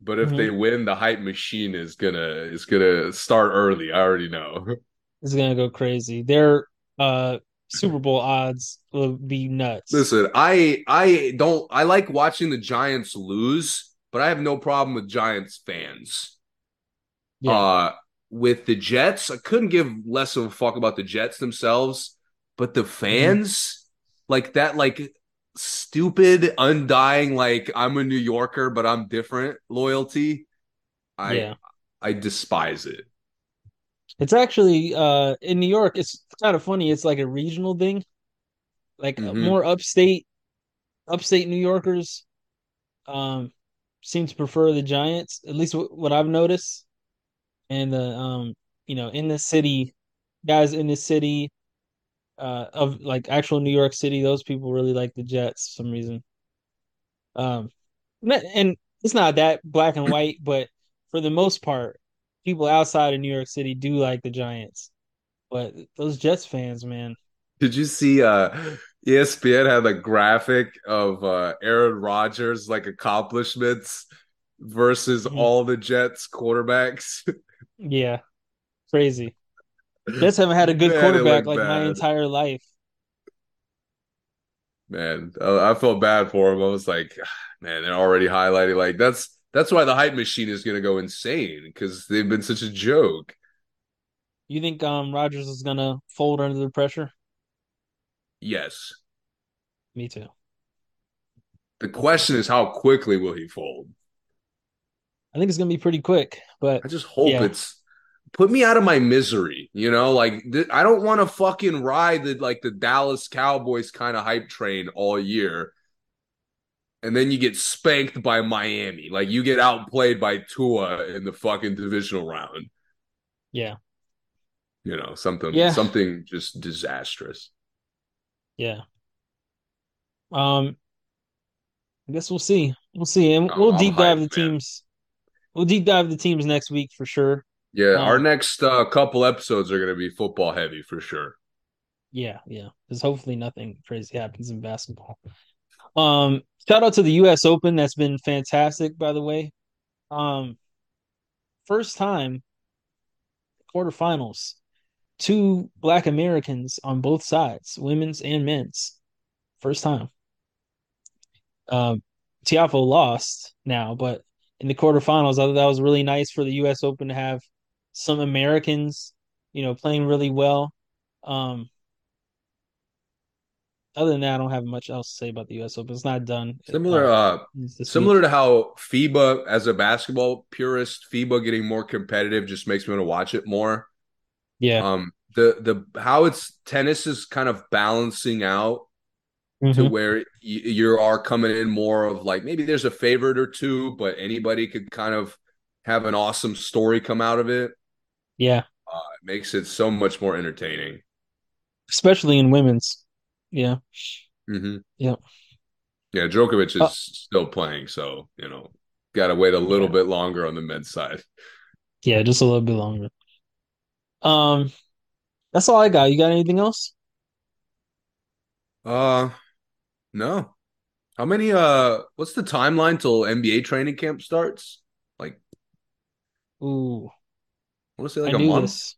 But if mm-hmm. they win, the hype machine is gonna is gonna start early. I already know. It's gonna go crazy. Their uh, Super Bowl odds will be nuts. Listen, I I don't I like watching the Giants lose, but I have no problem with Giants fans. Yeah. Uh, with the Jets, I couldn't give less of a fuck about the Jets themselves, but the fans, mm-hmm. like that, like. Stupid, undying, like I'm a New Yorker, but I'm different loyalty. I yeah. I despise it. It's actually uh in New York, it's kind of funny. It's like a regional thing. Like mm-hmm. more upstate, upstate New Yorkers um seem to prefer the Giants, at least w- what I've noticed. And the um you know in the city, guys in the city. Uh, of like actual New York City, those people really like the Jets for some reason. Um, and it's not that black and white, but for the most part, people outside of New York City do like the Giants. But those Jets fans, man. Did you see uh, E S P N had a graphic of uh, Aaron Rodgers' like accomplishments versus mm-hmm. all the Jets quarterbacks? Yeah, crazy. Jets haven't had a good Man, quarterback like bad. my entire life. Man, I, I felt bad for him. I was like, man, they're already highlighting. Like that's that's why the hype machine is going to go insane because they've been such a joke. You think um, Rodgers is going to fold under the pressure? Yes. Me too. The question is, how quickly will he fold? I think it's going to be pretty quick, but I just hope yeah. it's. Put me out of my misery, you know? Like, th- I don't want to fucking ride the, like, the Dallas Cowboys kind of hype train all year. And then you get spanked by Miami. Like, you get outplayed by Tua in the fucking divisional round. Yeah. You know, something yeah. something just disastrous. Yeah. Um, I guess we'll see. We'll see. And we'll I'm deep hyped, dive the teams. Man. We'll deep dive the teams next week for sure. Yeah, um, our next uh, couple episodes are going to be football heavy for sure. Yeah, yeah. Because hopefully nothing crazy happens in basketball. Um, shout out to the U S Open. That's been fantastic, by the way. Um, first time, quarterfinals. Two Black Americans on both sides, women's and men's. First time. Um, Tiafoe lost now, but in the quarterfinals, I thought that was really nice for the U S Open to have some Americans, you know, playing really well. Um, other than that, I don't have much else to say about the U S Open. It's not done. Similar, uh, similar to how FIBA, as a basketball purist, FIBA getting more competitive just makes me want to watch it more. Yeah. Um. The the how it's tennis is kind of balancing out mm-hmm. to where you, you are coming in more of like maybe there's a favorite or two, but anybody could kind of have an awesome story come out of it. Yeah. Uh, it makes it so much more entertaining. Especially in women's. Yeah. Mm-hmm. Yeah. Yeah, Djokovic is uh, still playing, so, you know, got to wait a little yeah. bit longer on the men's side. Yeah, just a little bit longer. Um, that's all I got. You got anything else? Uh, no. How many, uh, what's the timeline till N B A training camp starts? Like, ooh, I want to say like I a month. This.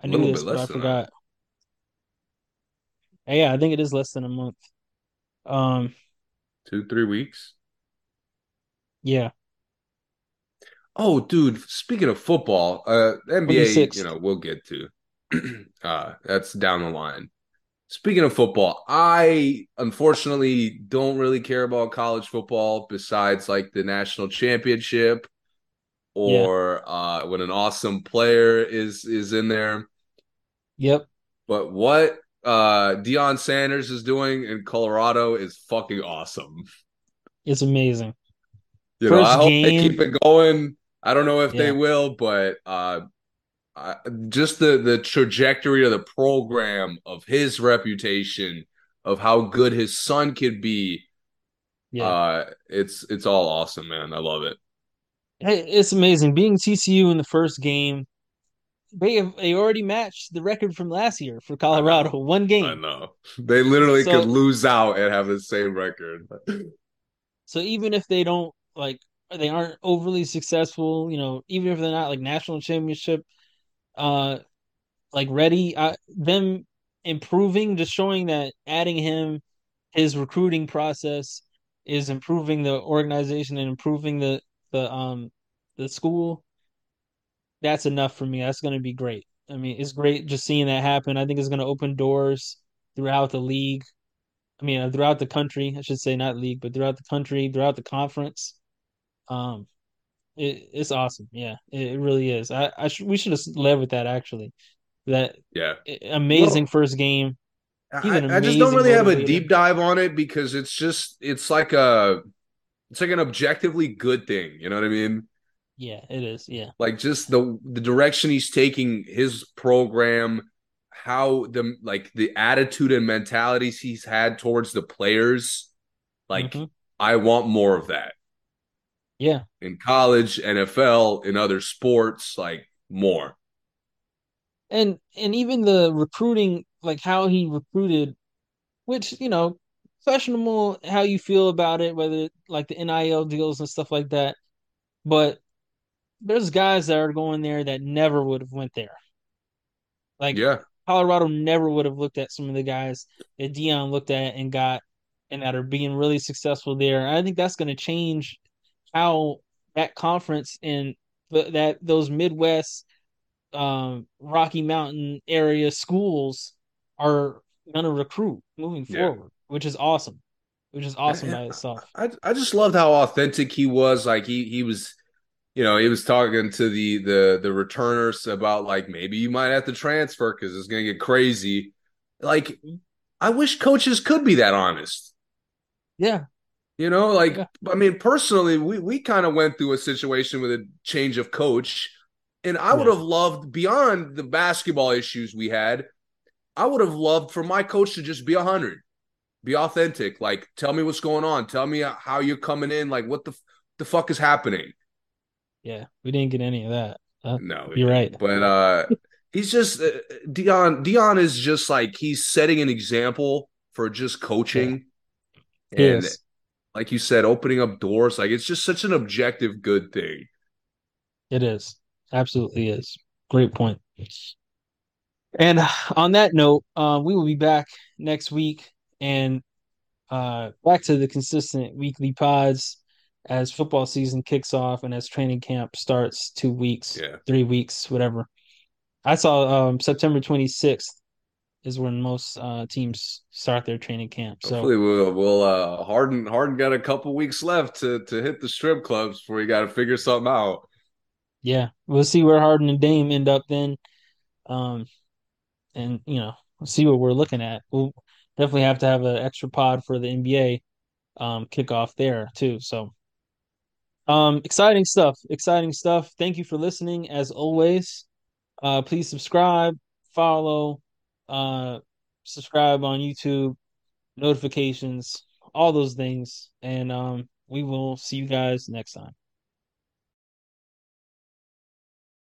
I a knew this, but I forgot. Yeah, I think it is less than a month. Um, two, three weeks. Yeah. Oh, dude. Speaking of football, uh, N B A, you know, we'll get to. uh, that's down the line. Speaking of football, I unfortunately don't really care about college football besides like the national championship or yeah. uh, when an awesome player is is in there. Yep. But what uh, Deion Sanders is doing in Colorado is fucking awesome. It's amazing. You First know, I hope game. they keep it going. I don't know if yeah. they will, but uh Uh, just the, the trajectory of the program, of his reputation, of how good his son could be, yeah, uh, it's it's all awesome, man. I love it. It's amazing being T C U in the first game. They have, they already matched the record from last year for Colorado. One game, I know they literally so, could lose out and have the same record. So even if they don't like they aren't overly successful, you know, even if they're not like national championship, uh, like ready, I, them improving, just showing that adding him, his recruiting process is improving the organization and improving the, the, um, the school. That's enough for me. That's going to be great. I mean, it's great just seeing that happen. I think it's going to open doors throughout the league. I mean, throughout the country, I should say, not league, but throughout the country, throughout the conference. Um, it, it's awesome. Yeah, it, it really is. I, I sh- we should have led with that, actually. That yeah, amazing well, first game. I, I just don't really motivator. have a deep dive on it because it's just it's like a it's like an objectively good thing. You know what I mean? Yeah, it is. Yeah, like just the the direction he's taking his program, how the like the attitude and mentalities he's had towards the players. Like, mm-hmm. I want more of that. Yeah, in college, N F L, in other sports, like more. And and even the recruiting, like how he recruited, which, you know, questionable how you feel about it, whether like the N I L deals and stuff like that, but there's guys that are going there that never would have went there. Like, yeah. Colorado never would have looked at some of the guys that Deion looked at and got and that are being really successful there. I think that's going to change how that conference and that those Midwest um, Rocky Mountain area schools are going to recruit moving yeah. forward, which is awesome, which is awesome I, by itself. I, I just loved how authentic he was. Like he, he was, you know, he was talking to the, the, the returners about like, maybe you might have to transfer because it's going to get crazy. Like, I wish coaches could be that honest. Yeah. You know, like, yeah. I mean, personally, we, we kind of went through a situation with a change of coach, and I yeah. would have loved, beyond the basketball issues we had, I would have loved for my coach to just be one hundred, be authentic. Like, tell me what's going on. Tell me how you're coming in. Like, what the, the fuck is happening? Yeah, we didn't get any of that. Uh, no. You're right. But uh, he's just uh, – Deion, Deion is just like he's setting an example for just coaching. Yeah. And yes. Like you said, opening up doors. Like, it's just such an objective good thing. It is. Absolutely is. Great point. And on that note, uh, we will be back next week and uh, back to the consistent weekly pods as football season kicks off and as training camp starts two weeks, yeah. three weeks, whatever. I saw um, September twenty-sixth is when most uh, teams start their training camp. So hopefully we'll, we'll uh, Harden, Harden got a couple weeks left to, to hit the strip clubs before you got to figure something out. Yeah, we'll see where Harden and Dame end up then, um, and you know, we'll see what we're looking at. We'll definitely have to have an extra pod for the N B A um, kickoff there too. So, um, exciting stuff! Exciting stuff! Thank you for listening, as always. Uh, please subscribe, follow, uh, subscribe on YouTube, notifications, all those things, and um, we will see you guys next time.